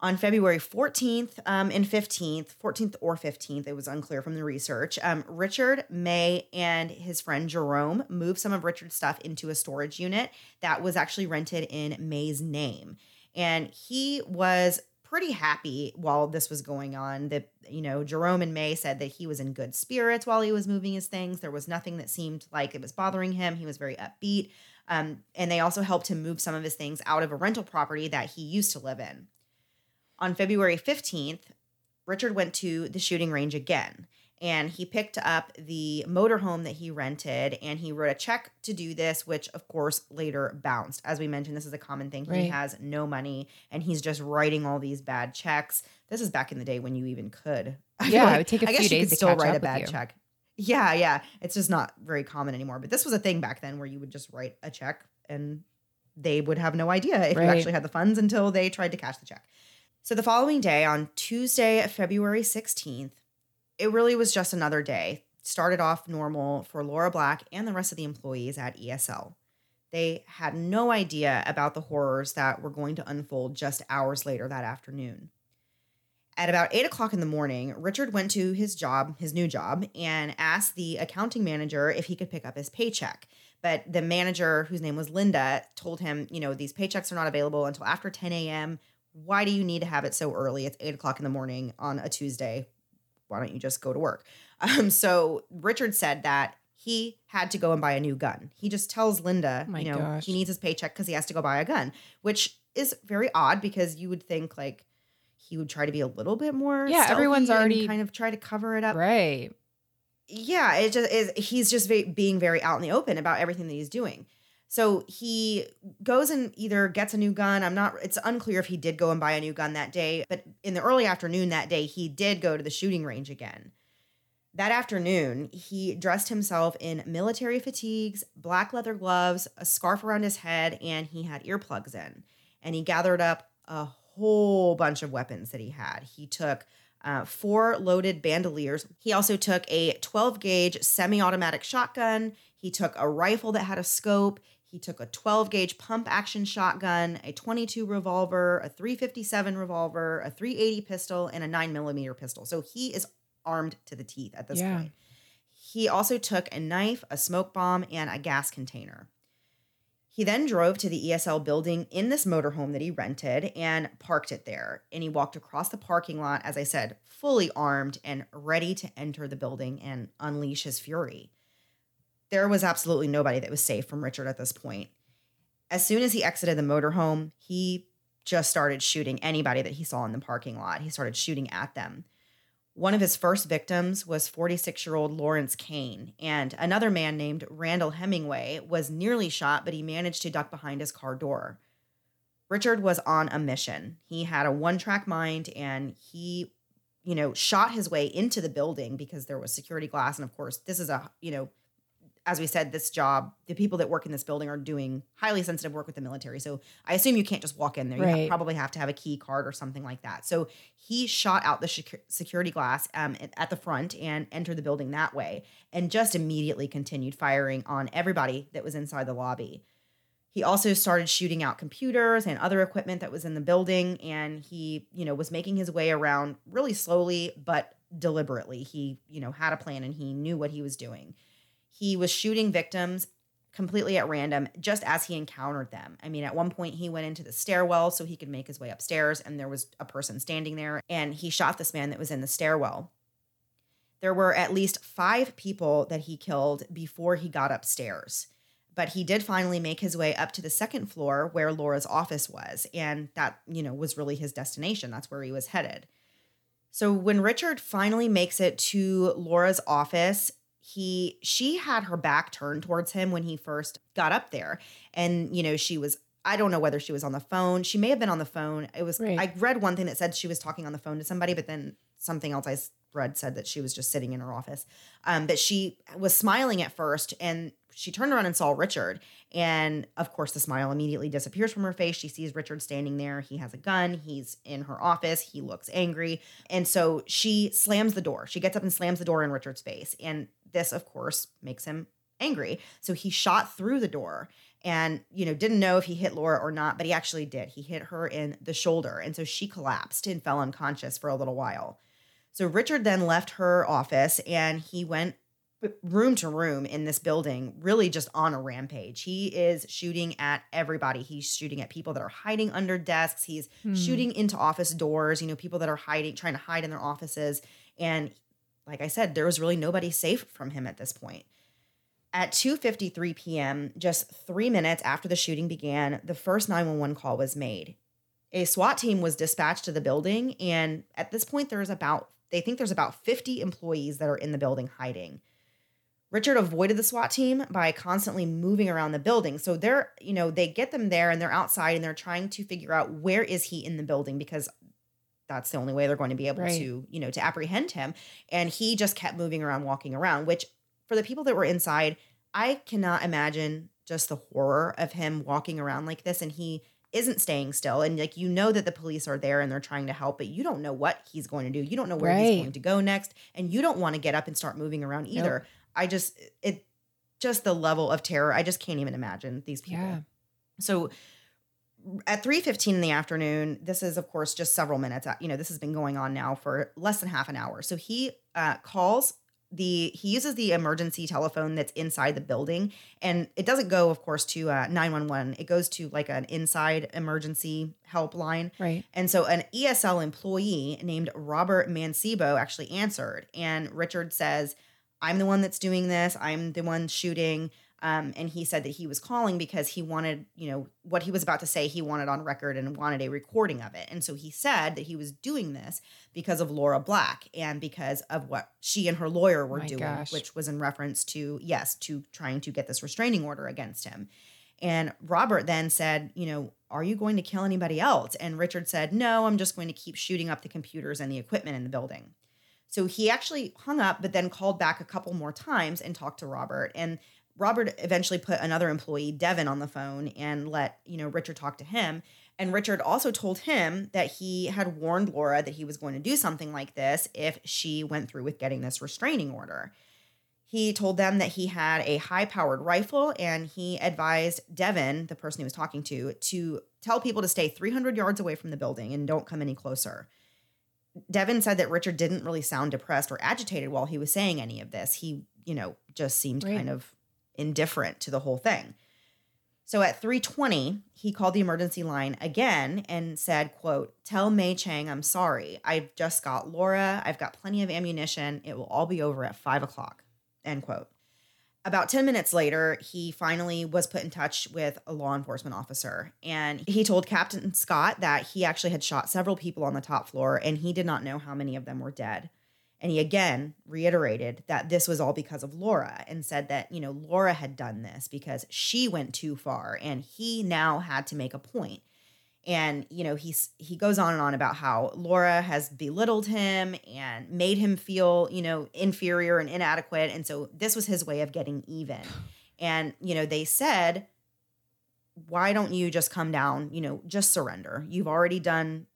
On February fourteenth um, and fifteenth, fourteenth or fifteenth, it was unclear from the research, um, Richard, May, and his friend Jerome moved some of Richard's stuff into a storage unit that was actually rented in May's name. And he was pretty happy while this was going on. That, you know, Jerome and May said that he was in good spirits while he was moving his things. There was nothing that seemed like it was bothering him. He was very upbeat. Um, and they also helped him move some of his things out of a rental property that he used to live in. On February fifteenth, Richard went to the shooting range again, and he picked up the motorhome that he rented, and he wrote a check to do this, which, of course, later bounced. As we mentioned, this is a common thing. Right. He has no money, and he's just writing all these bad checks. This is back in the day when you even could. I yeah, like, it would take a few days to catch up with you. I guess you could still write a bad check. Yeah, yeah. It's just not very common anymore. But this was a thing back then where you would just write a check, and they would have no idea if right. you actually had the funds until they tried to cash the check. So the following day, on Tuesday, February sixteenth, it really was just another day. Started off normal for Laura Black and the rest of the employees at E S L. They had no idea about the horrors that were going to unfold just hours later that afternoon. At about eight o'clock in the morning, Richard went to his job, his new job, and asked the accounting manager if he could pick up his paycheck. But the manager, whose name was Linda, told him, you know, these paychecks are not available until after ten a.m., why do you need to have it so early? It's eight o'clock in the morning on a Tuesday. Why don't you just go to work? Um, so Richard said that he had to go and buy a new gun. He just tells Linda, oh my you know, gosh. he needs his paycheck because he has to go buy a gun, which is very odd because you would think like he would try to be a little bit more. Yeah, everyone's already kind of try to cover it up. Right. Yeah, it just is. He's just very, being very out in the open about everything that he's doing. So he goes and either gets a new gun. I'm not, it's unclear if he did go and buy a new gun that day, but in the early afternoon that day, he did go to the shooting range again. That afternoon, he dressed himself in military fatigues, black leather gloves, a scarf around his head, and he had earplugs in. And he gathered up a whole bunch of weapons that he had. He took uh, four loaded bandoliers. He also took a twelve gauge semi-automatic shotgun. He took a rifle that had a scope. He took a twelve gauge pump action shotgun, a twenty-two revolver, a three fifty-seven revolver, a three eighty pistol, and a nine millimeter pistol. So he is armed to the teeth at this yeah. point. He also took a knife, a smoke bomb, and a gas container. He then drove to the E S L building in this motorhome that he rented and parked it there. And he walked across the parking lot, as I said, fully armed and ready to enter the building and unleash his fury. There was absolutely nobody that was safe from Richard at this point. As soon as he exited the motorhome, he just started shooting anybody that he saw in the parking lot. He started shooting at them. One of his first victims was forty-six-year-old Lawrence Kane, and another man named Randall Hemingway was nearly shot, but he managed to duck behind his car door. Richard was on a mission. He had a one-track mind, and he, you know, shot his way into the building because there was security glass, and of course, this is a, you know, as we said, this job, the people that work in this building are doing highly sensitive work with the military. So I assume you can't just walk in there. You right. have, probably have to have a key card or something like that. So he shot out the sh- security glass um, at the front and entered the building that way and just immediately continued firing on everybody that was inside the lobby. He also started shooting out computers and other equipment that was in the building. And he, you know, was making his way around really slowly, but deliberately. He, you know, had a plan and he knew what he was doing. He was shooting victims completely at random just as he encountered them. I mean, at one point he went into the stairwell so he could make his way upstairs and there was a person standing there and he shot this man that was in the stairwell. There were at least five people that he killed before he got upstairs, but he did finally make his way up to the second floor where Laura's office was. And that, you know, was really his destination. That's where he was headed. So when Richard finally makes it to Laura's office, He, she had her back turned towards him when he first got up there. And, you know, she was, I don't know whether she was on the phone. She may have been on the phone. It was, right. I read one thing that said she was talking on the phone to somebody, but then something else I read said that she was just sitting in her office. Um, but she was smiling at first and she turned around and saw Richard. And of course the smile immediately disappears from her face. She sees Richard standing there. He has a gun. He's in her office. He looks angry. And so she slams the door. She gets up and slams the door in Richard's face. And this, of course, makes him angry. So he shot through the door and, you know, didn't know if he hit Laura or not, but he actually did. He hit her in the shoulder. And so she collapsed and fell unconscious for a little while. So Richard then left her office and he went room to room in this building, really just on a rampage. He is shooting at everybody. He's shooting at people that are hiding under desks. He's hmm. shooting into office doors, you know, people that are hiding, trying to hide in their offices. And like I said, there was really nobody safe from him at this point. At two fifty-three p.m., just three minutes after the shooting began, the first nine one one call was made. A SWAT team was dispatched to the building, and at this point, there's about they think there's about fifty employees that are in the building hiding. Richard avoided the SWAT team by constantly moving around the building. So they're, you know, they get them there and they're outside and they're trying to figure out where is he in the building because that's the only way they're going to be able right. to, you know, to apprehend him. And he just kept moving around, walking around, which for the people that were inside, I cannot imagine just the horror of him walking around like this. And he isn't staying still. And like, you know that the police are there and they're trying to help, but you don't know what he's going to do. You don't know where right. he's going to go next. And you don't want to get up and start moving around either. Nope. I just, it, just the level of terror. I just can't even imagine these people. Yeah. So at three fifteen in the afternoon, this is, of course, just several minutes. You know, this has been going on now for less than half an hour. So he uh, calls the he uses the emergency telephone that's inside the building, and it doesn't go, of course, to uh, nine one one. It goes to like an inside emergency helpline. Right. And so an E S L employee named Robert Mancebo actually answered, and Richard says, "I'm the one that's doing this. I'm the one shooting." Um, and he said that he was calling because he wanted, you know, what he was about to say, he wanted on record and wanted a recording of it. And so he said that he was doing this because of Laura Black and because of what she and her lawyer were My doing, gosh. which was in reference to, yes, to trying to get this restraining order against him. And Robert then said, you know, "Are you going to kill anybody else?" And Richard said, "No, I'm just going to keep shooting up the computers and the equipment in the building." So he actually hung up, but then called back a couple more times and talked to Robert. And Robert eventually put another employee, Devin, on the phone and let, you know, Richard talk to him. And Richard also told him that he had warned Laura that he was going to do something like this if she went through with getting this restraining order. He told them that he had a high-powered rifle, and he advised Devin, the person he was talking to, to tell people to stay three hundred yards away from the building and don't come any closer. Devin said that Richard didn't really sound depressed or agitated while he was saying any of this. He, you know, just seemed right. kind of indifferent to the whole thing. So at three twenty, he called the emergency line again and said, quote, "Tell Mae Chang I'm sorry. I've just got Laura. I've got plenty of ammunition. It will all be over at five o'clock," end quote. About ten minutes later, he finally was put in touch with a law enforcement officer, and he told Captain Scott that he actually had shot several people on the top floor, and he did not know how many of them were dead. And he again reiterated that this was all because of Laura, and said that, you know, Laura had done this because she went too far and he now had to make a point. And, you know, he's, he goes on and on about how Laura has belittled him and made him feel, you know, inferior and inadequate. And so this was his way of getting even. And, you know, they said, "Why don't you just come down, you know, just surrender? You've already done,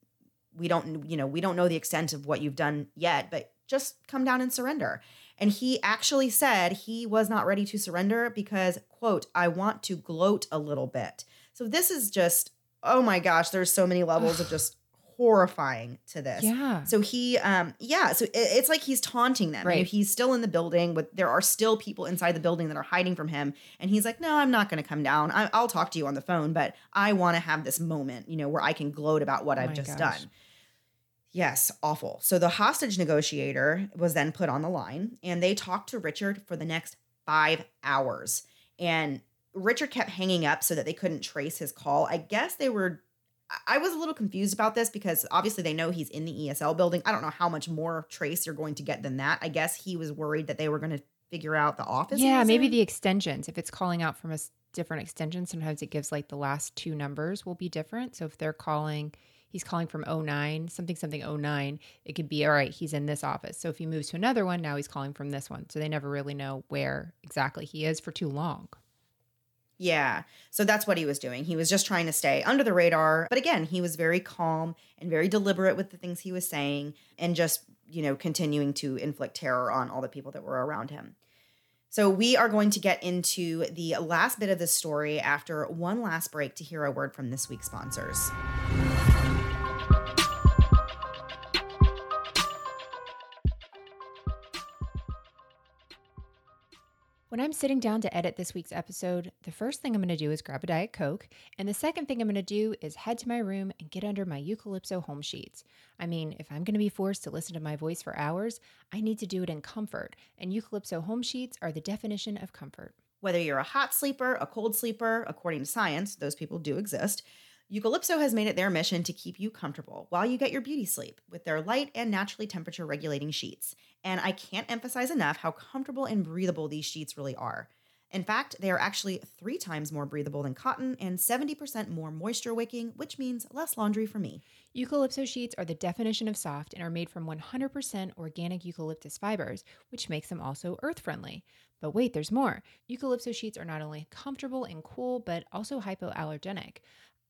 we don't, you know, we don't know the extent of what you've done yet, but just come down and surrender." And he actually said he was not ready to surrender because, quote, "I want to gloat a little bit." So this is just, oh my gosh, there's so many levels of just horrifying to this. Yeah. So he, um, yeah, so it, it's like he's taunting them. Right. You know, he's still in the building, but there are still people inside the building that are hiding from him. And he's like, "No, I'm not going to come down. I, I'll talk to you on the phone, but I want to have this moment, you know, where I can gloat about what oh I've just gosh. done." Yes, awful. So the hostage negotiator was then put on the line, and they talked to Richard for the next five hours. And Richard kept hanging up so that they couldn't trace his call. I guess they were, I was a little confused about this because obviously they know he's in the E S L building. I don't know how much more trace you're going to get than that. I guess he was worried that they were going to figure out the office. Yeah, maybe in. the extensions. If it's calling out from a different extension, sometimes it gives like the last two numbers will be different. So if they're calling... he's calling from oh nine, something, something oh nine, it could be, all right, he's in this office. So if he moves to another one, now he's calling from this one. So they never really know where exactly he is for too long. Yeah. So that's what he was doing. He was just trying to stay under the radar. But again, he was very calm and very deliberate with the things he was saying and just, you know, continuing to inflict terror on all the people that were around him. So we are going to get into the last bit of this story after one last break to hear a word from this week's sponsors. When I'm sitting down to edit this week's episode, the first thing I'm going to do is grab a Diet Coke, and the second thing I'm going to do is head to my room and get under my Eucalypso home sheets. I mean, if I'm going to be forced to listen to my voice for hours, I need to do it in comfort, and Eucalypso home sheets are the definition of comfort. Whether you're a hot sleeper, a cold sleeper, according to science, those people do exist, Eucalypso has made it their mission to keep you comfortable while you get your beauty sleep with their light and naturally temperature regulating sheets. And I can't emphasize enough how comfortable and breathable these sheets really are. In fact, they are actually three times more breathable than cotton and seventy percent more moisture wicking, which means less laundry for me. Eucalypso sheets are the definition of soft and are made from one hundred percent organic eucalyptus fibers, which makes them also earth-friendly. But wait, there's more. Eucalypso sheets are not only comfortable and cool, but also hypoallergenic.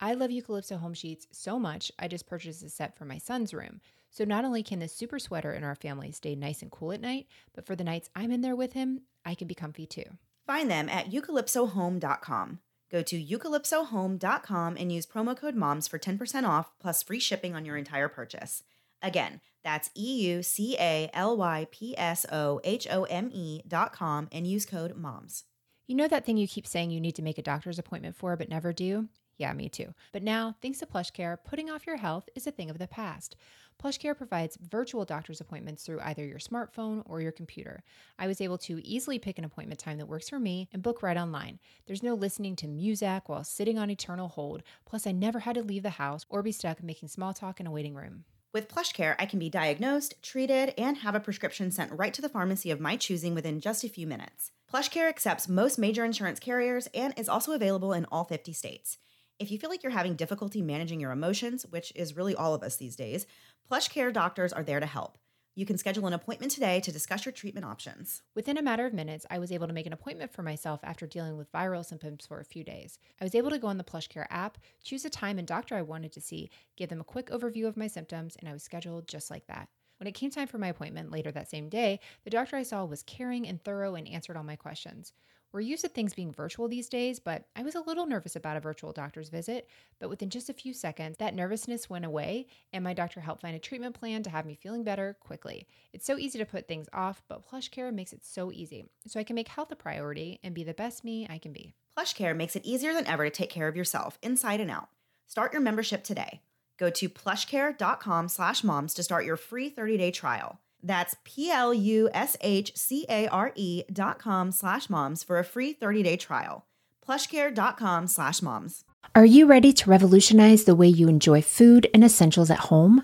I love Eucalypso home sheets so much, I just purchased a set for my son's room. So not only can the super sweater in our family stay nice and cool at night, but for the nights I'm in there with him, I can be comfy too. Find them at eucalypso home dot com. Go to eucalypso home dot com and use promo code MOMS for ten percent off plus free shipping on your entire purchase. Again, that's E U C A L Y P S O H O M E dot com and use code MOMS. You know that thing you keep saying you need to make a doctor's appointment for but never do? Yeah, me too. But now, thanks to PlushCare, putting off your health is a thing of the past. PlushCare provides virtual doctor's appointments through either your smartphone or your computer. I was able to easily pick an appointment time that works for me and book right online. There's no listening to Muzak while sitting on eternal hold. Plus, I never had to leave the house or be stuck making small talk in a waiting room. With PlushCare, I can be diagnosed, treated, and have a prescription sent right to the pharmacy of my choosing within just a few minutes. PlushCare accepts most major insurance carriers and is also available in all fifty states. If you feel like you're having difficulty managing your emotions, which is really all of us these days, PlushCare doctors are there to help. You can schedule an appointment today to discuss your treatment options. Within a matter of minutes, I was able to make an appointment for myself after dealing with viral symptoms for a few days. I was able to go on the PlushCare app, choose a time and doctor I wanted to see, give them a quick overview of my symptoms, and I was scheduled just like that. When it came time for my appointment later that same day, the doctor I saw was caring and thorough and answered all my questions. We're used to things being virtual these days, but I was a little nervous about a virtual doctor's visit, but within just a few seconds, that nervousness went away, and my doctor helped find a treatment plan to have me feeling better quickly. It's so easy to put things off, but PlushCare makes it so easy, so I can make health a priority and be the best me I can be. PlushCare makes it easier than ever to take care of yourself, inside and out. Start your membership today. Go to plushcare.com slash moms to start your free thirty-day trial. That's P-L-U-S-H-C-A-R-E dot com slash moms for a free thirty-day trial. PlushCare.com slash moms. Are you ready to revolutionize the way you enjoy food and essentials at home?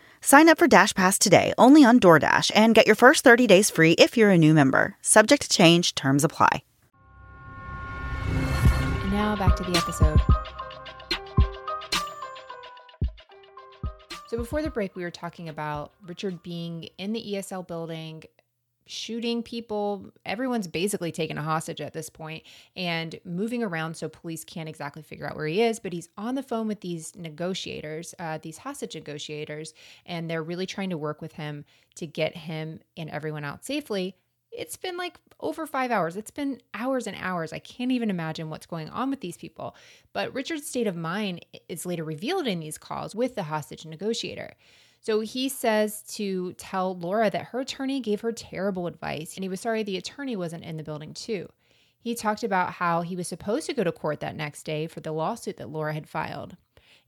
Sign up for DashPass today, only on DoorDash, and get your first thirty days free if you're a new member. Subject to change, terms apply. Now back to the episode. So before the break, we were talking about Richard being in the E S L building, shooting people. Everyone's basically taken a hostage at this point and moving around so police can't exactly figure out where he is, but he's on the phone with these negotiators, uh, these hostage negotiators, and they're really trying to work with him to get him and everyone out safely. It's been like over five hours. It's been hours and hours. I can't even imagine what's going on with these people. But Richard's state of mind is later revealed in these calls with the hostage negotiator. So he says to tell Laura that her attorney gave her terrible advice, and he was sorry the attorney wasn't in the building too. He talked about how he was supposed to go to court that next day for the lawsuit that Laura had filed.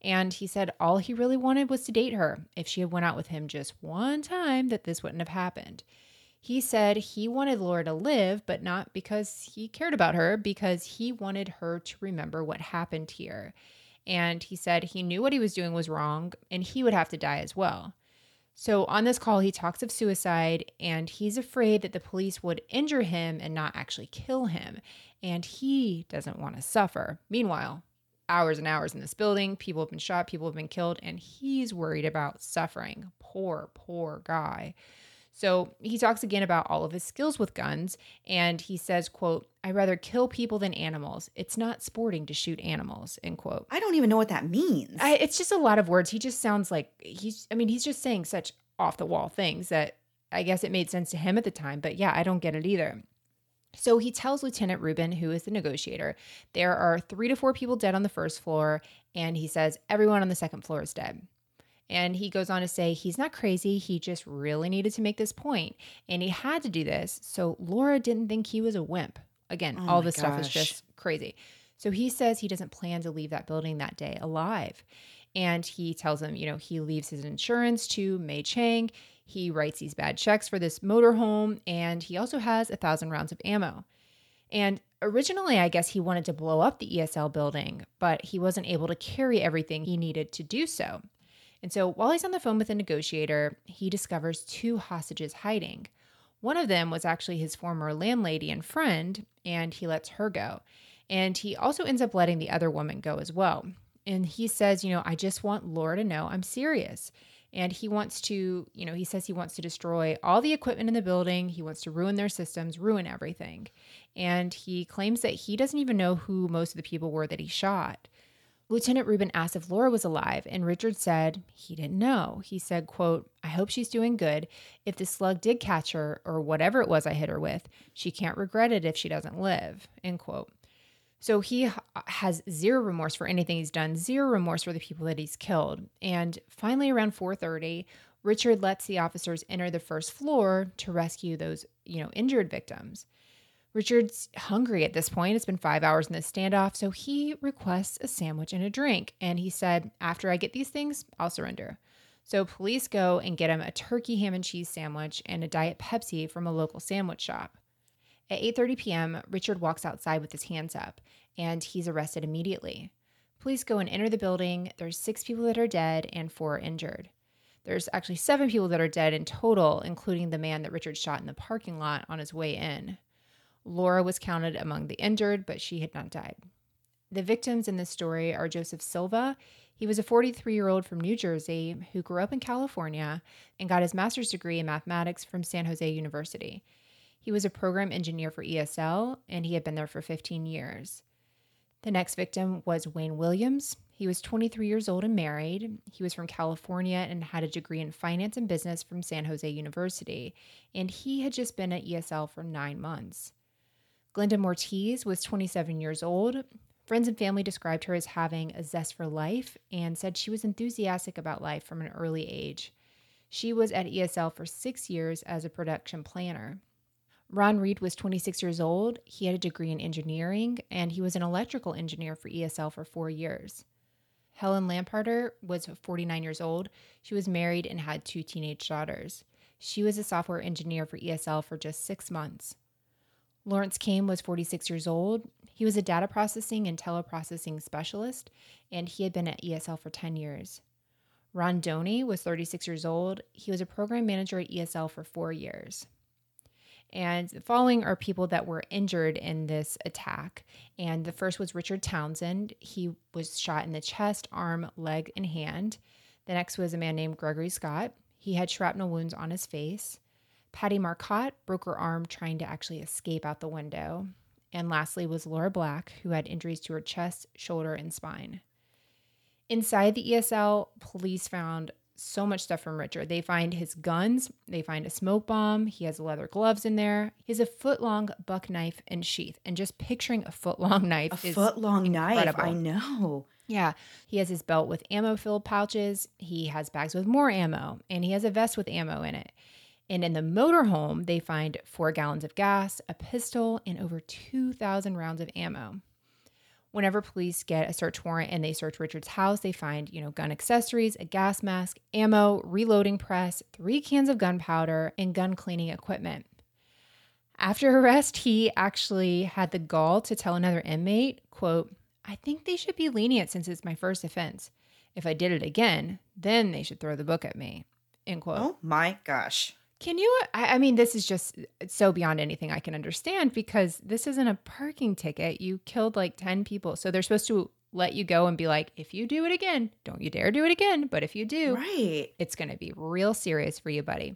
And he said all he really wanted was to date her. If she had went out with him just one time, that this wouldn't have happened. He said he wanted Laura to live, but not because he cared about her, because he wanted her to remember what happened here. And he said he knew what he was doing was wrong and he would have to die as well. So on this call, he talks of suicide and he's afraid that the police would injure him and not actually kill him. And he doesn't want to suffer. Meanwhile, hours and hours in this building. People have been shot. People have been killed. And he's worried about suffering. Poor, poor guy. So he talks again about all of his skills with guns, and he says, quote, "I'd rather kill people than animals. It's not sporting to shoot animals," end quote. I don't even know what that means. I, it's just a lot of words. He just sounds like he's, I mean, he's just saying such off-the-wall things that I guess it made sense to him at the time, but yeah, I don't get it either. So he tells Lieutenant Rubin, who is the negotiator, there are three to four people dead on the first floor, and he says everyone on the second floor is dead. And he goes on to say he's not crazy. He just really needed to make this point. And he had to do this. So Laura didn't think he was a wimp. Again, oh all this gosh. stuff is just crazy. So he says he doesn't plan to leave that building that day alive. And he tells them, you know, he leaves his insurance to Mae Chang. He writes these bad checks for this motorhome. And he also has a thousand rounds of ammo. And originally, I guess he wanted to blow up the E S L building, but he wasn't able to carry everything he needed to do so. And so while he's on the phone with the negotiator, he discovers two hostages hiding. One of them was actually his former landlady and friend, and he lets her go. And he also ends up letting the other woman go as well. And he says, you know, I just want Laura to know I'm serious. And he wants to, you know, he says he wants to destroy all the equipment in the building. He wants to ruin their systems, ruin everything. And he claims that he doesn't even know who most of the people were that he shot. Lieutenant Rubin asked if Laura was alive, and Richard said he didn't know. He said, quote, "I hope she's doing good. If the slug did catch her, or whatever it was I hit her with, she can't regret it if she doesn't live," end quote. So he has zero remorse for anything he's done, zero remorse for the people that he's killed. And finally, around four thirty, Richard lets the officers enter the first floor to rescue those, you know, injured victims. Richard's hungry at this point. It's been five hours in this standoff, so he requests a sandwich and a drink. And he said, after I get these things, I'll surrender. So police go and get him a turkey ham and cheese sandwich and a Diet Pepsi from a local sandwich shop. At eight thirty p.m., Richard walks outside with his hands up, and he's arrested immediately. Police go and enter the building. There's six people that are dead and four are injured. There's actually seven people that are dead in total, including the man that Richard shot in the parking lot on his way in. Laura was counted among the injured, but she had not died. The victims in this story are Joseph Silva. He was a forty-three-year-old from New Jersey who grew up in California and got his master's degree in mathematics from San Jose University. He was a program engineer for E S L, and he had been there for fifteen years. The next victim was Wayne Williams. He was twenty-three years old and married. He was from California and had a degree in finance and business from San Jose University, and he had just been at E S L for nine months. Glenda Mortiz was twenty-seven years old. Friends and family described her as having a zest for life and said she was enthusiastic about life from an early age. She was at E S L for six years as a production planner. Ron Reed was twenty-six years old. He had a degree in engineering, and he was an electrical engineer for E S L for four years. Helen Lamparter was forty-nine years old. She was married and had two teenage daughters. She was a software engineer for E S L for just six months. Lawrence Kame was forty-six years old. He was a data processing and teleprocessing specialist, and he had been at E S L for ten years. Ron Doney was thirty-six years old. He was a program manager at E S L for four years. And the following are people that were injured in this attack. And the first was Richard Townsend. He was shot in the chest, arm, leg, and hand. The next was a man named Gregory Scott. He had shrapnel wounds on his face. Patty Marcotte broke her arm trying to actually escape out the window. And lastly was Laura Black, who had injuries to her chest, shoulder, and spine. Inside the E S L, police found so much stuff from Richard. They find his guns. They find a smoke bomb. He has leather gloves in there. He has a foot-long buck knife and sheath. And just picturing a foot-long knife a is A foot-long knife, I know. Yeah. He has his belt with ammo-filled pouches. He has bags with more ammo. And he has a vest with ammo in it. And in the motorhome, they find four gallons of gas, a pistol, and over two thousand rounds of ammo. Whenever police get a search warrant and they search Richard's house, they find, you know, gun accessories, a gas mask, ammo, reloading press, three cans of gunpowder, and gun cleaning equipment. After arrest, he actually had the gall to tell another inmate, quote, "I think they should be lenient since it's my first offense. If I did it again, then they should throw the book at me," end quote. Oh my gosh. Can you, I mean, this is just so beyond anything I can understand because this isn't a parking ticket. You killed like ten people. So they're supposed to let you go and be like, if you do it again, don't you dare do it again. But if you do, right, it's going to be real serious for you, buddy.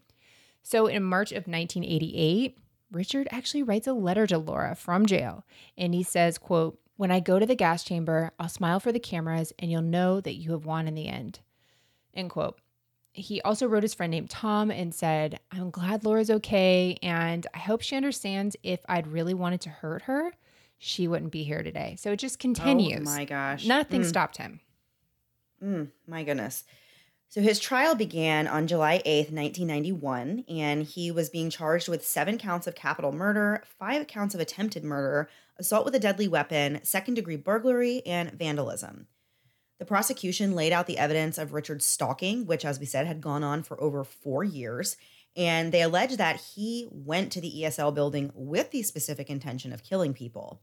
So in March of nineteen eighty-eight, Richard actually writes a letter to Laura from jail. And he says, quote, when I go to the gas chamber, I'll smile for the cameras and you'll know that you have won in the end. End quote. He also wrote his friend named Tom and said, I'm glad Laura's okay. And I hope she understands if I'd really wanted to hurt her, she wouldn't be here today. So it just continues. Oh my gosh. Nothing mm. stopped him. Mm, my goodness. So his trial began on July eighth, nineteen ninety-one, and he was being charged with seven counts of capital murder, five counts of attempted murder, assault with a deadly weapon, second-degree burglary, and vandalism. The prosecution laid out the evidence of Richard's stalking, which, as we said, had gone on for over four years, and they alleged that he went to the E S L building with the specific intention of killing people.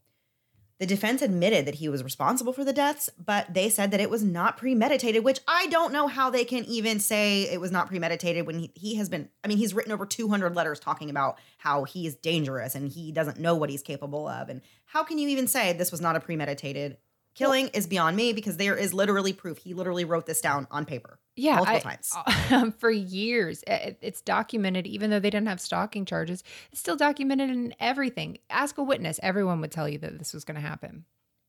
The defense admitted that he was responsible for the deaths, but they said that it was not premeditated, which I don't know how they can even say it was not premeditated when he, he has been, I mean, he's written over two hundred letters talking about how he is dangerous and he doesn't know what he's capable of. And how can you even say this was not a premeditated killing is beyond me, because there is literally proof. He literally wrote this down on paper. Yeah, multiple I, times. Uh, for years. It, it's documented, even though they didn't have stalking charges. It's still documented in everything. Ask a witness. Everyone would tell you that this was going to happen.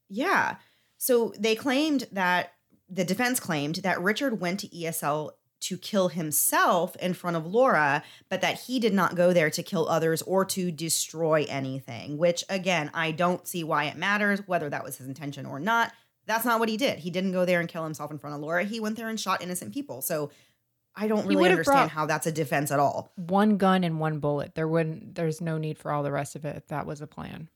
Yeah. So they claimed that, the defense claimed that Richard went to E S L to kill himself in front of Laura, but that he did not go there to kill others or to destroy anything, which, again, I don't see why it matters, whether that was his intention or not. That's not what he did. He didn't go there and kill himself in front of Laura. He went there and shot innocent people. So I don't really understand how that's a defense at all. One gun and one bullet. There wouldn't, there's no need for all the rest of it if that was a plan.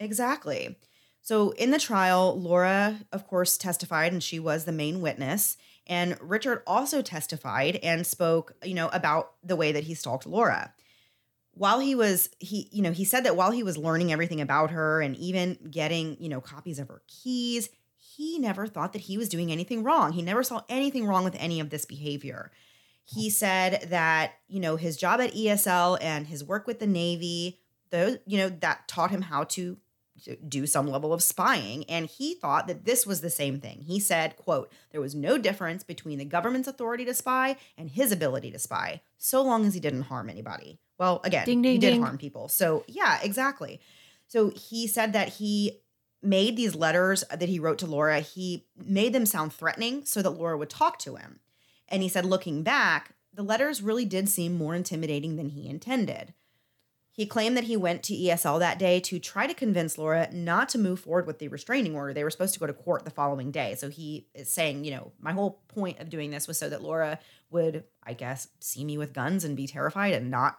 Exactly. So in the trial, Laura, of course, testified, and she was the main witness. And Richard also testified and spoke, you know, about the way that he stalked Laura. While he was, he, you know, he said that while he was learning everything about her and even getting, you know, copies of her keys, he never thought that he was doing anything wrong. He never saw anything wrong with any of this behavior. He said that, you know, his job at E S L and his work with the Navy, those, you know, that taught him how to do some level of spying. And he thought that this was the same thing. He said, quote, there was no difference between the government's authority to spy and his ability to spy, so long as he didn't harm anybody. Well, again, ding, ding, he did ding. harm people. So yeah, exactly. So he said that he made these letters that he wrote to Laura. He made them sound threatening so that Laura would talk to him. And he said, looking back, the letters really did seem more intimidating than he intended. He claimed that he went to E S L that day to try to convince Laura not to move forward with the restraining order. They were supposed to go to court the following day. So he is saying, you know, my whole point of doing this was so that Laura would, I guess, see me with guns and be terrified and not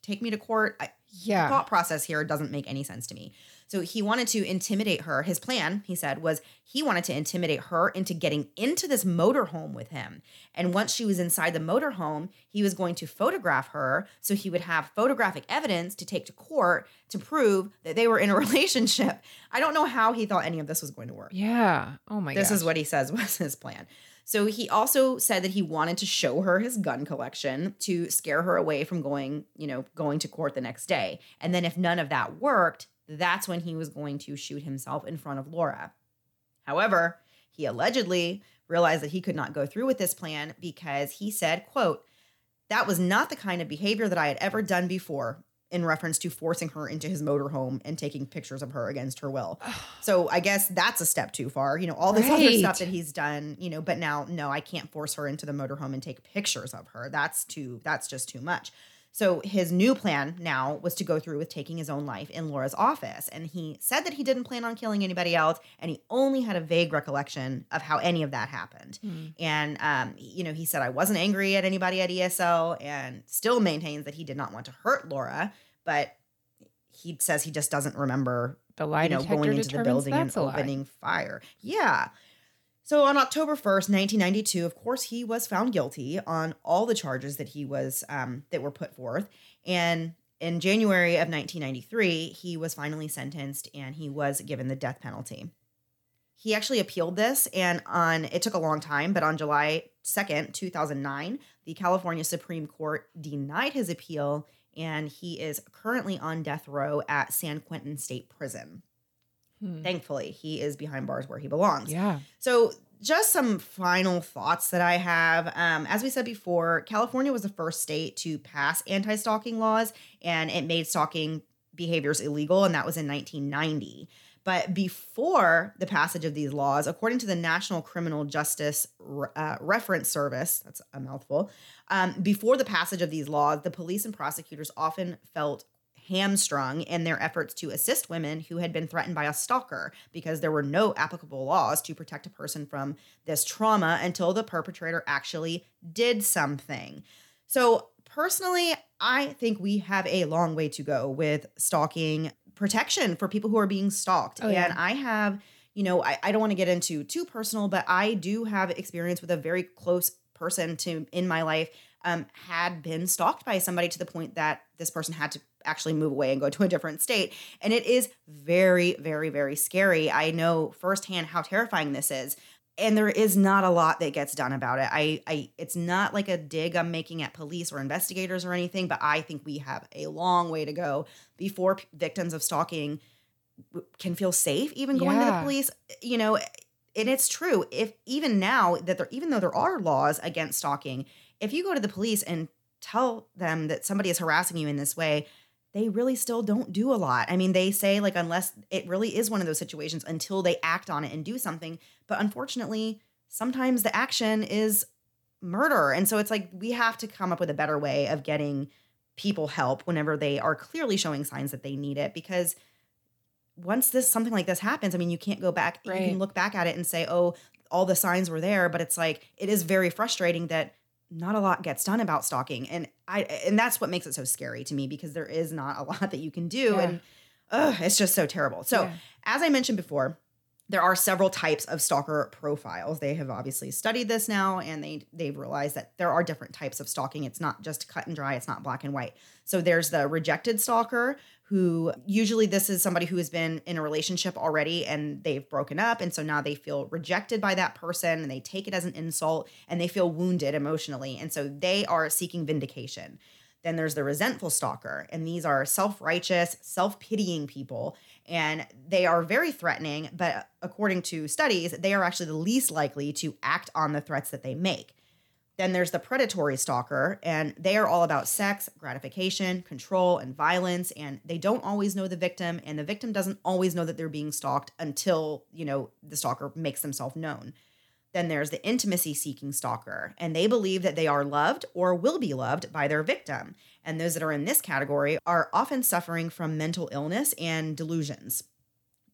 take me to court. I, yeah. The thought process here doesn't make any sense to me. So he wanted to intimidate her. His plan, he said, was he wanted to intimidate her into getting into this motorhome with him. And once she was inside the motorhome, he was going to photograph her so he would have photographic evidence to take to court to prove that they were in a relationship. I don't know how he thought any of this was going to work. Yeah. Oh my god. This gosh. is what he says was his plan. So he also said that he wanted to show her his gun collection to scare her away from going, you know, going to court the next day. And then if none of that worked, that's when he was going to shoot himself in front of Laura. However, he allegedly realized that he could not go through with this plan because he said, quote, that was not the kind of behavior that I had ever done before, in reference to forcing her into his motorhome and taking pictures of her against her will. So I guess that's a step too far. You know, all this right. other stuff that he's done, you know, but now, no, I can't force her into the motorhome and take pictures of her. That's too, that's just too much. So his new plan now was to go through with taking his own life in Laura's office. And he said that he didn't plan on killing anybody else. And he only had a vague recollection of how any of that happened. Mm. And, um, you know, he said, I wasn't angry at anybody at E S L, and still maintains that he did not want to hurt Laura. But he says he just doesn't remember, the lie you know, going into the building and opening fire. Yeah. So on October first, nineteen ninety-two, of course, he was found guilty on all the charges that he was um, that were put forth. And in January of nineteen ninety-three, he was finally sentenced and he was given the death penalty. He actually appealed this, and on it took a long time, but on July second, two thousand nine, the California Supreme Court denied his appeal, and he is currently on death row at San Quentin State Prison. Hmm. Thankfully, he is behind bars where he belongs. Yeah. So just some final thoughts that I have. Um, as we said before, California was the first state to pass anti-stalking laws, and it made stalking behaviors illegal, and that was in nineteen ninety. But before the passage of these laws, according to the National Criminal Justice uh, Reference Service, that's a mouthful, um, before the passage of these laws, the police and prosecutors often felt hamstrung in their efforts to assist women who had been threatened by a stalker because there were no applicable laws to protect a person from this trauma until the perpetrator actually did something. So personally, I think we have a long way to go with stalking protection for people who are being stalked. Oh, yeah. And I have, you know, I, I don't want to get into too personal, but I do have experience with a very close person to in my life um, had been stalked by somebody to the point that this person had to actually move away and go to a different state. And it is very, very, very scary. I know firsthand how terrifying this is. And there is not a lot that gets done about it. I, I, it's not like a dig I'm making at police or investigators or anything, but I think we have a long way to go before p- victims of stalking can feel safe even going yeah. to the police. You know, and it's true. If even now that there, even though there are laws against stalking, if you go to the police and tell them that somebody is harassing you in this way, they really still don't do a lot. I mean, they say like, unless it really is one of those situations until they act on it and do something. But unfortunately, sometimes the action is murder. And so it's like, we have to come up with a better way of getting people help whenever they are clearly showing signs that they need it. Because once this, something like this happens, I mean, you can't go back, right. You can look back at it and say, oh, all the signs were there. But it's like, it is very frustrating that not a lot gets done about stalking. And I, and that's what makes it so scary to me, because there is not a lot that you can do. Yeah. And ugh, it's just so terrible. So yeah. as I mentioned before, there are several types of stalker profiles. They have obviously studied this now, and they, they've realized that there are different types of stalking. It's not just cut and dry. It's not black and white. So there's the rejected stalker, who usually this is somebody who has been in a relationship already and they've broken up. And so now they feel rejected by that person, and they take it as an insult, and they feel wounded emotionally. And so they are seeking vindication. Then there's the resentful stalker, and these are self-righteous, self-pitying people, and they are very threatening, but according to studies, they are actually the least likely to act on the threats that they make. Then there's the predatory stalker, and they are all about sex, gratification, control, and violence, and they don't always know the victim, and the victim doesn't always know that they're being stalked until, you know, the stalker makes themselves known. Then there's the intimacy-seeking stalker, and they believe that they are loved or will be loved by their victim. And those that are in this category are often suffering from mental illness and delusions.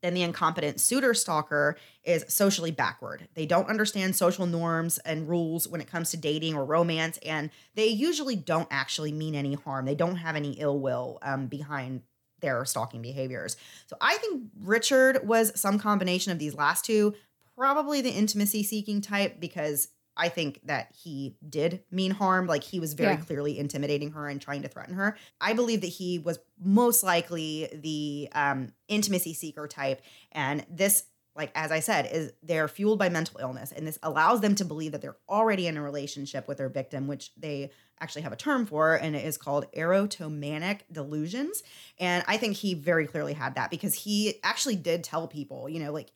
Then the incompetent suitor stalker is socially backward. They don't understand social norms and rules when it comes to dating or romance, and they usually don't actually mean any harm. They don't have any ill will um, behind their stalking behaviors. So I think Richard was some combination of these last two. Probably the intimacy seeking type, because I think that he did mean harm. Like, he was very yeah. clearly intimidating her and trying to threaten her. I believe that he was most likely the um, intimacy seeker type. And this, like, as I said, is they're fueled by mental illness. And this allows them to believe that they're already in a relationship with their victim, which they actually have a term for, and it is called erotomanic delusions. And I think he very clearly had that, because he actually did tell people, you know, like,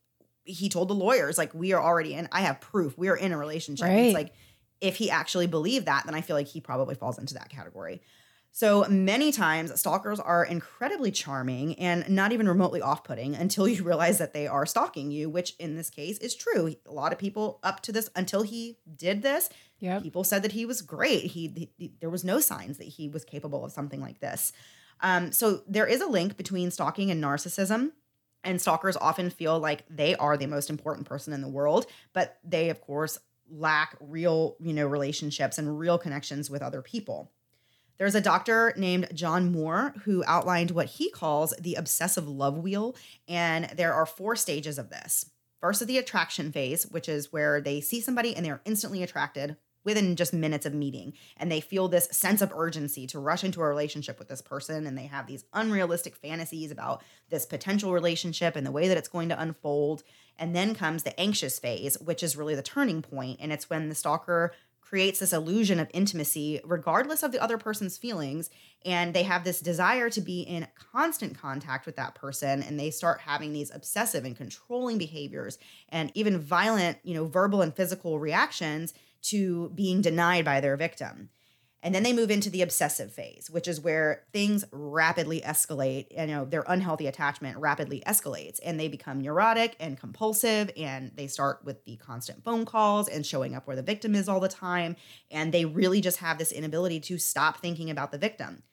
he told the lawyers, like, we are already in, I have proof, we are in a relationship. Right. It's like, if he actually believed that, then I feel like he probably falls into that category. So many times stalkers are incredibly charming and not even remotely off-putting until you realize that they are stalking you, which in this case is true. A lot of people up to this, until he did this, yep. people said that he was great. He, he there was no signs that he was capable of something like this. Um, so there is a link between stalking and narcissism. And stalkers often feel like they are the most important person in the world, but they, of course, lack real, you know, relationships and real connections with other people. There's a doctor named John Moore who outlined what he calls the obsessive love wheel, and there are four stages of this. First is the attraction phase, which is where they see somebody and they're instantly attracted within just minutes of meeting, and they feel this sense of urgency to rush into a relationship with this person, and they have these unrealistic fantasies about this potential relationship and the way that it's going to unfold. And then comes the anxious phase, which is really the turning point, and it's when the stalker creates this illusion of intimacy regardless of the other person's feelings, and they have this desire to be in constant contact with that person, and they start having these obsessive and controlling behaviors and even violent, you know, verbal and physical reactions to being denied by their victim. And then they move into the obsessive phase, which is where things rapidly escalate. You know, their unhealthy attachment rapidly escalates, and they become neurotic and compulsive, and they start with the constant phone calls and showing up where the victim is all the time, and they really just have this inability to stop thinking about the victim.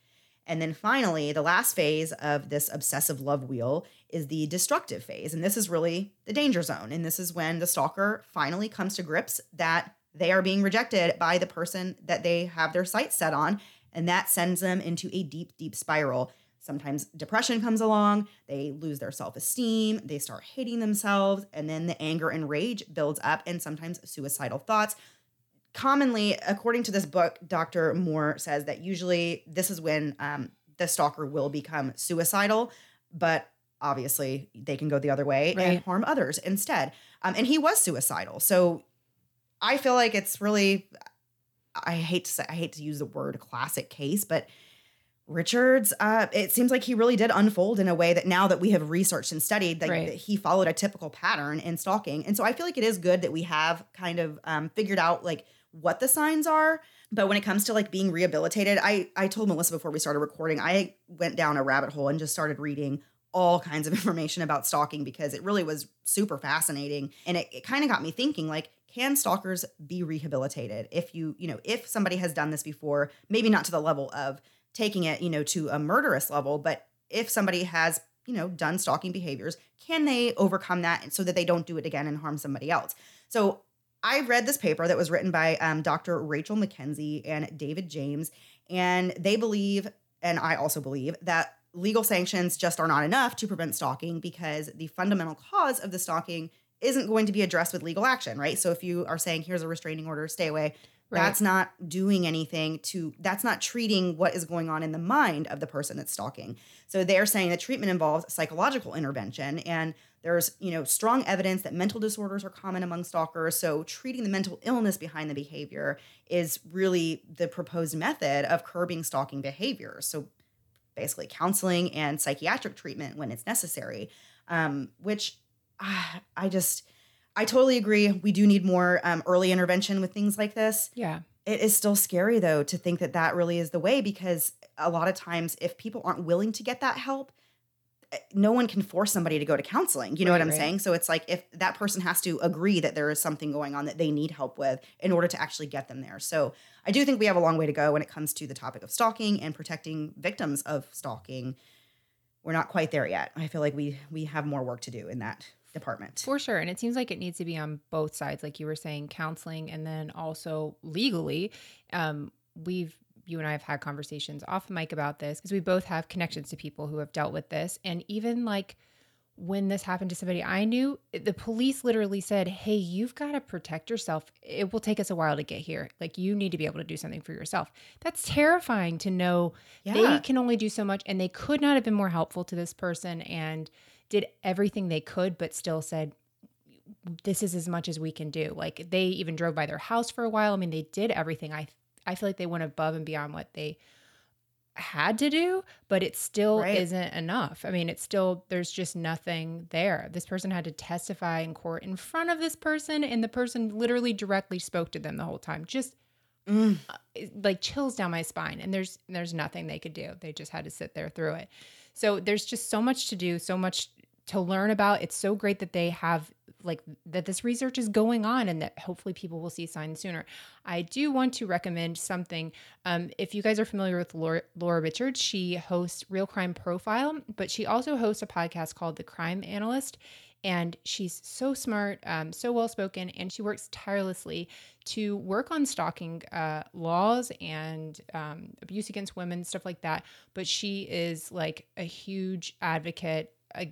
And then finally, the last phase of this obsessive love wheel is the destructive phase, and this is really the danger zone, and this is when the stalker finally comes to grips that they are being rejected by the person that they have their sights set on, and that sends them into a deep, deep spiral. Sometimes depression comes along, they lose their self-esteem, they start hating themselves, and then the anger and rage builds up, and sometimes suicidal thoughts. Commonly, according to this book, Doctor Moore says that usually this is when um, the stalker will become suicidal, but obviously they can go the other way right. and harm others instead. Um, and he was suicidal, so I feel like it's really, I hate to say, I hate to use the word classic case, but Richards, uh, it seems like he really did unfold in a way that now that we have researched and studied, that, right. that he followed a typical pattern in stalking. And so I feel like it is good that we have kind of um, figured out like what the signs are. But when it comes to like being rehabilitated, I, I told Melissa before we started recording, I went down a rabbit hole and just started reading all kinds of information about stalking because it really was super fascinating. And it, it kind of got me thinking like, can stalkers be rehabilitated? If you, you know, if somebody has done this before, maybe not to the level of taking it, you know, to a murderous level, but if somebody has, you know, done stalking behaviors, can they overcome that so that they don't do it again and harm somebody else? So I read this paper that was written by um, Doctor Rachel McKenzie and David James, and they believe, and I also believe, that legal sanctions just are not enough to prevent stalking because the fundamental cause of the stalking isn't going to be addressed with legal action, right? So if you are saying, here's a restraining order, stay away, right. that's not doing anything to, that's not treating what is going on in the mind of the person that's stalking. So they're saying the treatment involves psychological intervention, and there's, you know, strong evidence that mental disorders are common among stalkers. So treating the mental illness behind the behavior is really the proposed method of curbing stalking behavior. So basically counseling and psychiatric treatment when it's necessary, um, which I just, I totally agree. We do need more um, early intervention with things like this. Yeah. It is still scary though, to think that that really is the way, because a lot of times if people aren't willing to get that help, no one can force somebody to go to counseling. You know right, what I'm right. saying? So it's like, if that person has to agree that there is something going on that they need help with in order to actually get them there. So I do think we have a long way to go when it comes to the topic of stalking and protecting victims of stalking. We're not quite there yet. I feel like we, we have more work to do in that department. For sure. And it seems like it needs to be on both sides, like you were saying, counseling, and then also legally. Um, we've, you and I have had conversations off mic about this because we both have connections to people who have dealt with this. And even like when this happened to somebody I knew, the police literally said, hey, you've got to protect yourself. It will take us a while to get here. Like, you need to be able to do something for yourself. That's terrifying to know. Yeah. They can only do so much, and they could not have been more helpful to this person, and did everything they could, but still said, this is as much as we can do. Like, they even drove by their house for a while. I mean, they did everything. I I feel like they went above and beyond what they had to do, but it still right. isn't enough. I mean, it's still, there's just nothing there. This person had to testify in court in front of this person, and the person literally directly spoke to them the whole time. Just mm. like chills down my spine. And there's there's nothing they could do. They just had to sit there through it. So there's just so much to do, so much to learn about. It's so great that they have, like, that this research is going on, and that hopefully people will see signs sooner. I do want to recommend something. Um, if you guys are familiar with Laura, Laura Richards, she hosts Real Crime Profile, but she also hosts a podcast called The Crime Analyst. And she's so smart, um, so well-spoken, and she works tirelessly to work on stalking uh, laws and um, abuse against women, stuff like that. But she is like a huge advocate uh,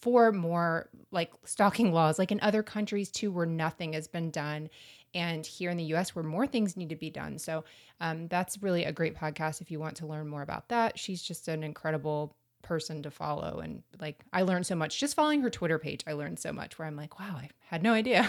for more like stalking laws, like in other countries too, where nothing has been done. And here in the U S where more things need to be done. So um, that's really a great podcast if you want to learn more about that. She's just an incredible person to follow, and like I learned so much just following her Twitter page. I learned so much where I'm like, wow, I had no idea.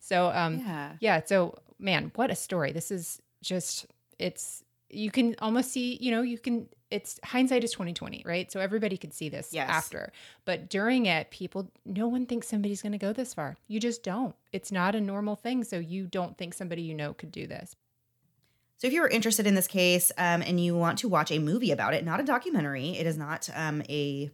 so um yeah. yeah so man, what a story. This is just, it's, you can almost see, you know, you can, it's hindsight is twenty twenty, right? So everybody could see this yes. after, but during it, people, no one thinks somebody's going to go this far. You just don't. It's not a normal thing. So you don't think somebody, you know, could do this. So if you were interested in this case um, and you want to watch a movie about it, not a documentary, it is not um, a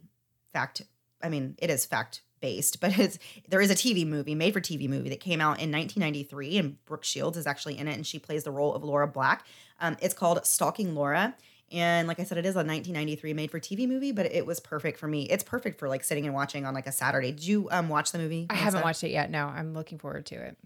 fact. I mean, it is fact based, but it's, there is a T V movie, made for T V movie that came out in nineteen ninety-three, and Brooke Shields is actually in it, and she plays the role of Laura Black. Um, it's called Stalking Laura. And like I said, it is a nineteen ninety-three made for T V movie, but it was perfect for me. It's perfect for like sitting and watching on like a Saturday. Did you um, watch the movie? I haven't watched it yet. No, I'm looking forward to it.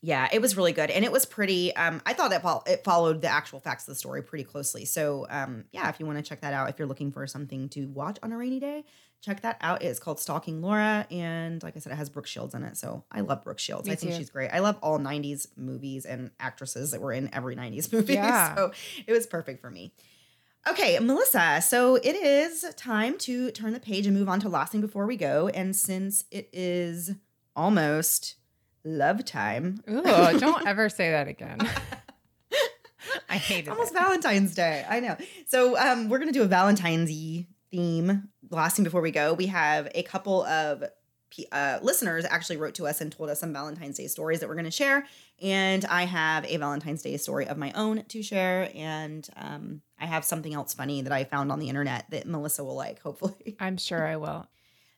Yeah, it was really good. And it was pretty, um, I thought it, fo- it followed the actual facts of the story pretty closely. So um, yeah, if you want to check that out, if you're looking for something to watch on a rainy day, check that out. It's called Stalking Laura. And like I said, it has Brooke Shields in it. So I love Brooke Shields. Me I think too. She's great. I love all nineties movies and actresses that were in every nineties movie. Yeah. So it was perfect for me. Okay, Melissa, so it is time to turn the page and move on to last thing before we go. And since it is almost... love time. Ooh, don't ever say that again. I hate it. Almost Valentine's Day. I know. So um, we're going to do a Valentine's-y theme. Last thing before we go, we have a couple of uh, listeners actually wrote to us and told us some Valentine's Day stories that we're going to share. And I have a Valentine's Day story of my own to share. And um, I have something else funny that I found on the internet that Melissa will like, hopefully. I'm sure I will.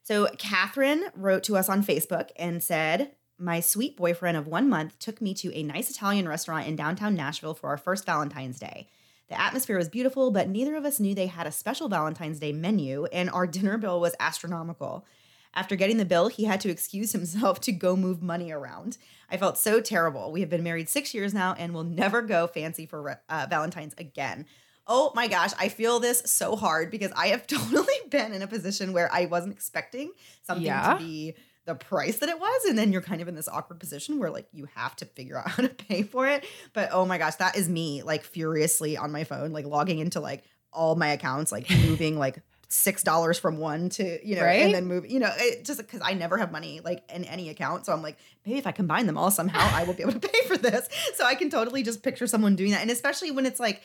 So Catherine wrote to us on Facebook and said, my sweet boyfriend of one month took me to a nice Italian restaurant in downtown Nashville for our first Valentine's Day. The atmosphere was beautiful, but neither of us knew they had a special Valentine's Day menu, and our dinner bill was astronomical. After getting the bill, he had to excuse himself to go move money around. I felt so terrible. We have been married six years now and will never go fancy for uh, Valentine's again. Oh my gosh, I feel this so hard because I have totally been in a position where I wasn't expecting something yeah. to be the price that it was. And then you're kind of in this awkward position where like you have to figure out how to pay for it. But oh my gosh, that is me like furiously on my phone, like logging into like all my accounts, like moving like six dollars from one to, you know, right? And then move, you know, it just because I never have money like in any account. So I'm like, maybe if I combine them all somehow, I will be able to pay for this. So I can totally just picture someone doing that. And especially when it's like,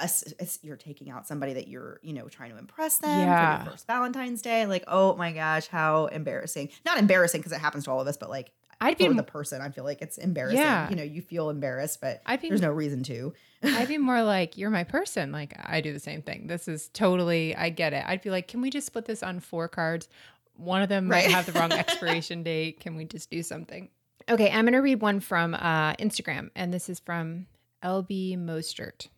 A, a, you're taking out somebody that you're, you know, trying to impress them yeah. for your first Valentine's Day. Like, oh my gosh, how embarrassing. Not embarrassing because it happens to all of us, but like I'd be for the person, I feel like it's embarrassing. Yeah. You know, you feel embarrassed, but I'd be, there's no reason to. I'd be more like, you're my person. Like I do the same thing. This is totally, I get it. I'd be like, can we just split this on four cards? One of them right. might have the wrong expiration date. Can we just do something? Okay. I'm going to read one from uh, Instagram, and this is from L B Mostert.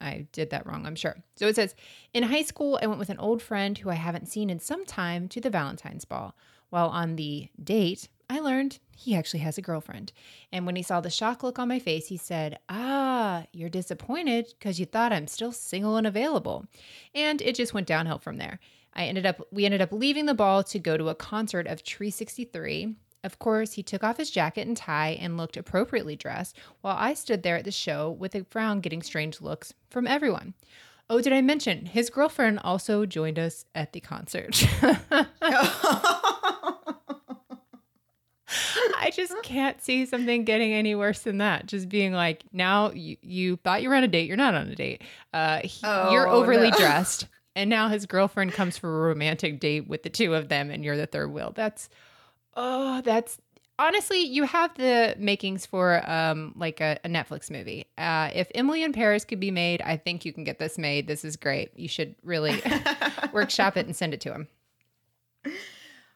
I did that wrong, I'm sure. So it says, in high school, I went with an old friend who I haven't seen in some time to the Valentine's ball. While on the date, I learned he actually has a girlfriend. And when he saw the shock look on my face, he said, ah, you're disappointed because you thought I'm still single and available. And it just went downhill from there. I ended up, we ended up leaving the ball to go to a concert of Tree sixty-three. Of course, he took off his jacket and tie and looked appropriately dressed while I stood there at the show with a frown getting strange looks from everyone. Oh, did I mention his girlfriend also joined us at the concert? I just can't see something getting any worse than that. Just being like, now you, you thought you were on a date. You're not on a date. Uh, he, oh, you're overly no. dressed. And now his girlfriend comes for a romantic date with the two of them and you're the third wheel. That's Oh, that's honestly, you have the makings for um like a, a Netflix movie. Uh, if Emily in Paris could be made, I think you can get this made. This is great. You should really workshop it and send it to him.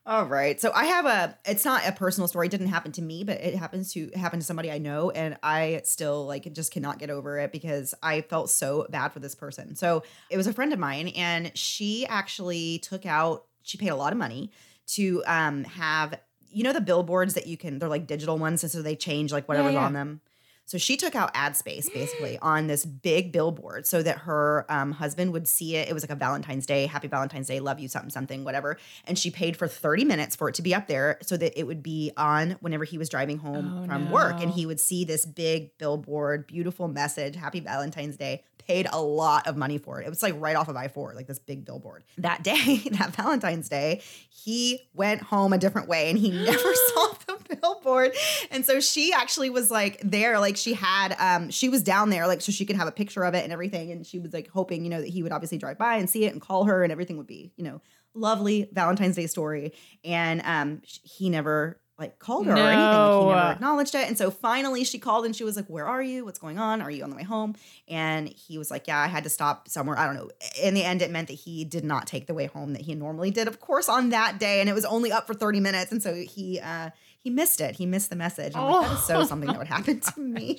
All right. So I have a, it's not a personal story. It didn't happen to me, but it happens to happen to somebody I know. And I still like just cannot get over it because I felt so bad for this person. So it was a friend of mine, and she actually took out, she paid a lot of money to um have, you know, the billboards that you can, they're like digital ones. And so they change like whatever's yeah, yeah. on them. So she took out ad space basically on this big billboard so that her um, husband would see it. It was like a Valentine's Day, happy Valentine's Day, love you, something, something, whatever. And she paid for thirty minutes for it to be up there so that it would be on whenever he was driving home oh, from no. work. And he would see this big billboard, beautiful message, happy Valentine's Day, paid a lot of money for it. It was like right off of I four, like this big billboard. That day, that Valentine's Day, he went home a different way and he never saw the billboard. And so she actually was like there, like she had, um, she was down there, like, so she could have a picture of it and everything. And she was like hoping, you know, that he would obviously drive by and see it and call her and everything would be, you know, lovely Valentine's Day story. And, um, he never like called her no. or anything. Like, he never acknowledged it. And so finally she called and she was like, where are you? What's going on? Are you on the way home? And he was like, yeah, I had to stop somewhere. I don't know. In the end, it meant that he did not take the way home that he normally did, of course, on that day. And it was only up for thirty minutes. And so he, uh, he missed it. He missed the message. I'm oh. like, that is so something that would happen to me.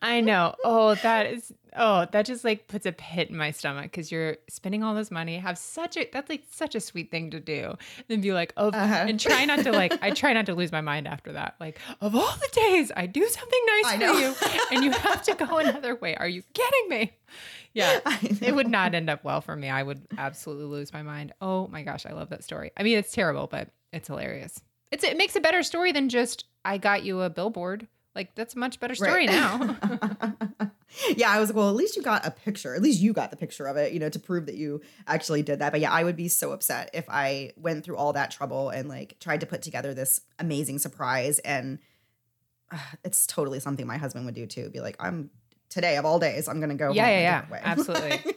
I know. Oh, that is, oh, that just like puts a pit in my stomach because you're spending all this money, have such a, that's like such a sweet thing to do. And be like, oh, uh-huh. and try not to like, I try not to lose my mind after that. Like, of all the days I do something nice I for know. you and you have to go another way. Are you kidding me? Yeah, it would not end up well for me. I would absolutely lose my mind. Oh my gosh. I love that story. I mean, it's terrible, but it's hilarious. It's, it makes a better story than just, I got you a billboard. Like, that's a much better story right. now. Yeah, I was like, well, at least you got a picture. At least you got the picture of it, you know, to prove that you actually did that. But yeah, I would be so upset if I went through all that trouble and like tried to put together this amazing surprise. And uh, it's totally something my husband would do too. Be like, I'm today of all days, I'm going to go. Yeah, yeah, yeah. Way. Absolutely.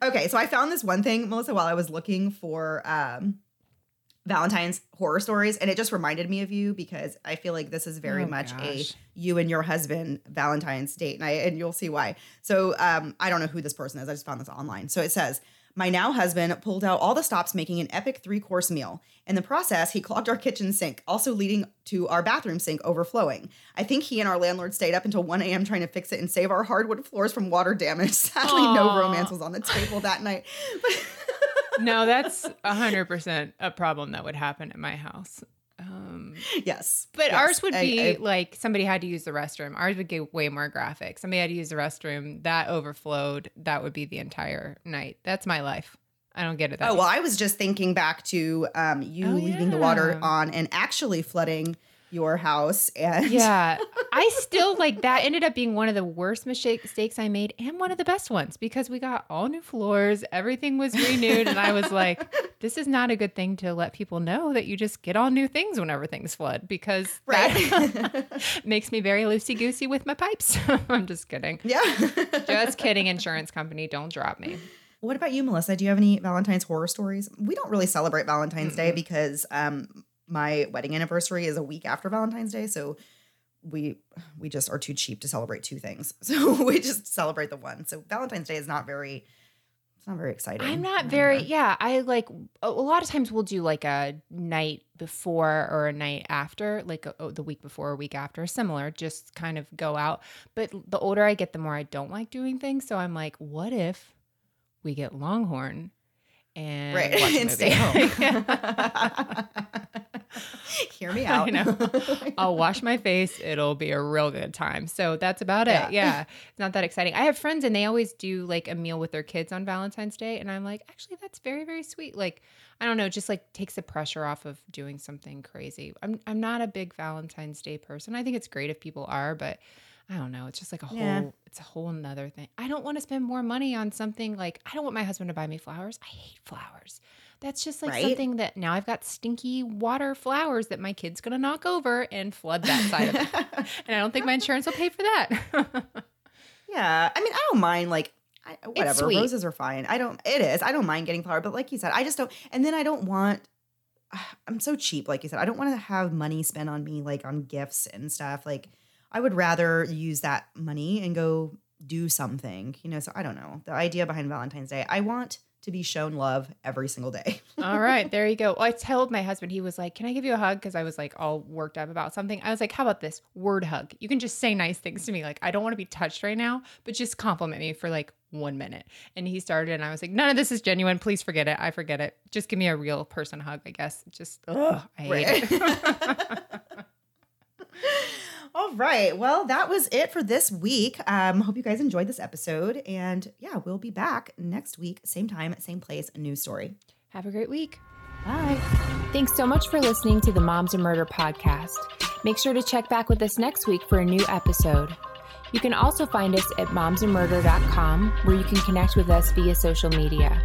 Okay, so I found this one thing, Melissa, while I was looking for um, – Valentine's horror stories. And it just reminded me of you because I feel like this is very oh much gosh. a you and your husband Valentine's date night, and you'll see why. So um, I don't know who this person is. I just found this online. So it says, my now husband pulled out all the stops, making an epic three-course meal. In the process, he clogged our kitchen sink, also leading to our bathroom sink overflowing. I think he and our landlord stayed up until one a.m. trying to fix it and save our hardwood floors from water damage. Sadly, Aww. no romance was on the table that night. But no, that's one hundred percent a problem that would happen at my house. Um, yes. But yes. ours would be I, I, like somebody had to use the restroom. Ours would get way more graphic. Somebody had to use the restroom. That overflowed. That would be the entire night. That's my life. I don't get it. That oh, well, I was just thinking back to um, you oh, leaving yeah. the water on and actually flooding your house. And yeah, I still like that ended up being one of the worst mistakes I made and one of the best ones because we got all new floors. Everything was renewed. And I was like, this is not a good thing to let people know that you just get all new things whenever things flood because right. that makes me very loosey-goosey with my pipes. I'm just kidding. Yeah. Just kidding. Insurance company, don't drop me. What about you, Melissa? Do you have any Valentine's horror stories? We don't really celebrate Valentine's mm-hmm. Day because um, my wedding anniversary is a week after Valentine's Day, so we we just are too cheap to celebrate two things. So we just celebrate the one. So Valentine's Day is not very it's not very exciting. I'm not very yeah, I like a lot of times we'll do like a night before or a night after, like a, oh, the week before or week after, similar, just kind of go out. But the older I get, the more I don't like doing things, so I'm like, what if we get Longhorn and right. watch a movie? And stay home. Hear me out. I know. I'll wash my face. It'll be a real good time. So that's about yeah. it. Yeah. It's not that exciting. I have friends and they always do like a meal with their kids on Valentine's Day. And I'm like, actually, that's very, very sweet. Like, I don't know, just like takes the pressure off of doing something crazy. I'm I'm not a big Valentine's Day person. I think it's great if people are, but I don't know. It's just like a whole, yeah. it's a whole nother thing. I don't want to spend more money on something like, I don't want my husband to buy me flowers. I hate flowers. That's just like right? something that now I've got stinky water flowers that my kid's going to knock over and flood that side of it. And I don't think my insurance will pay for that. Yeah. I mean, I don't mind like I, whatever. Roses are fine. I don't, it is. I don't mind getting flowers, but like you said, I just don't. And then I don't want, I'm so cheap. Like you said, I don't want to have money spent on me, like on gifts and stuff. Like I would rather use that money and go do something, you know? So I don't know. The idea behind Valentine's Day, I want to be shown love every single day. All right, there you go. I told my husband, he was like, can I give you a hug? Because I was like all worked up about something. I was like, how about this word hug? You can just say nice things to me. Like, I don't want to be touched right now, but just compliment me for like one minute. And he started and I was like, none of this is genuine. Please forget it. I forget it. Just give me a real person hug, I guess. Just, ugh, I hate right. it. All right. Well, that was it for this week. Um, hope you guys enjoyed this episode. And yeah, we'll be back next week. Same time, same place, new story. Have a great week. Bye. Thanks so much for listening to the Moms and Murder podcast. Make sure to check back with us next week for a new episode. You can also find us at moms and murder dot com, where you can connect with us via social media.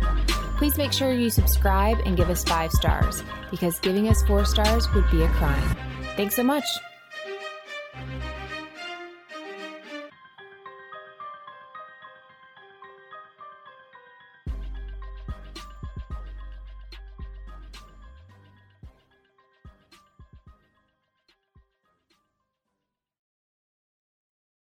Please make sure you subscribe and give us five stars, because giving us four stars would be a crime. Thanks so much.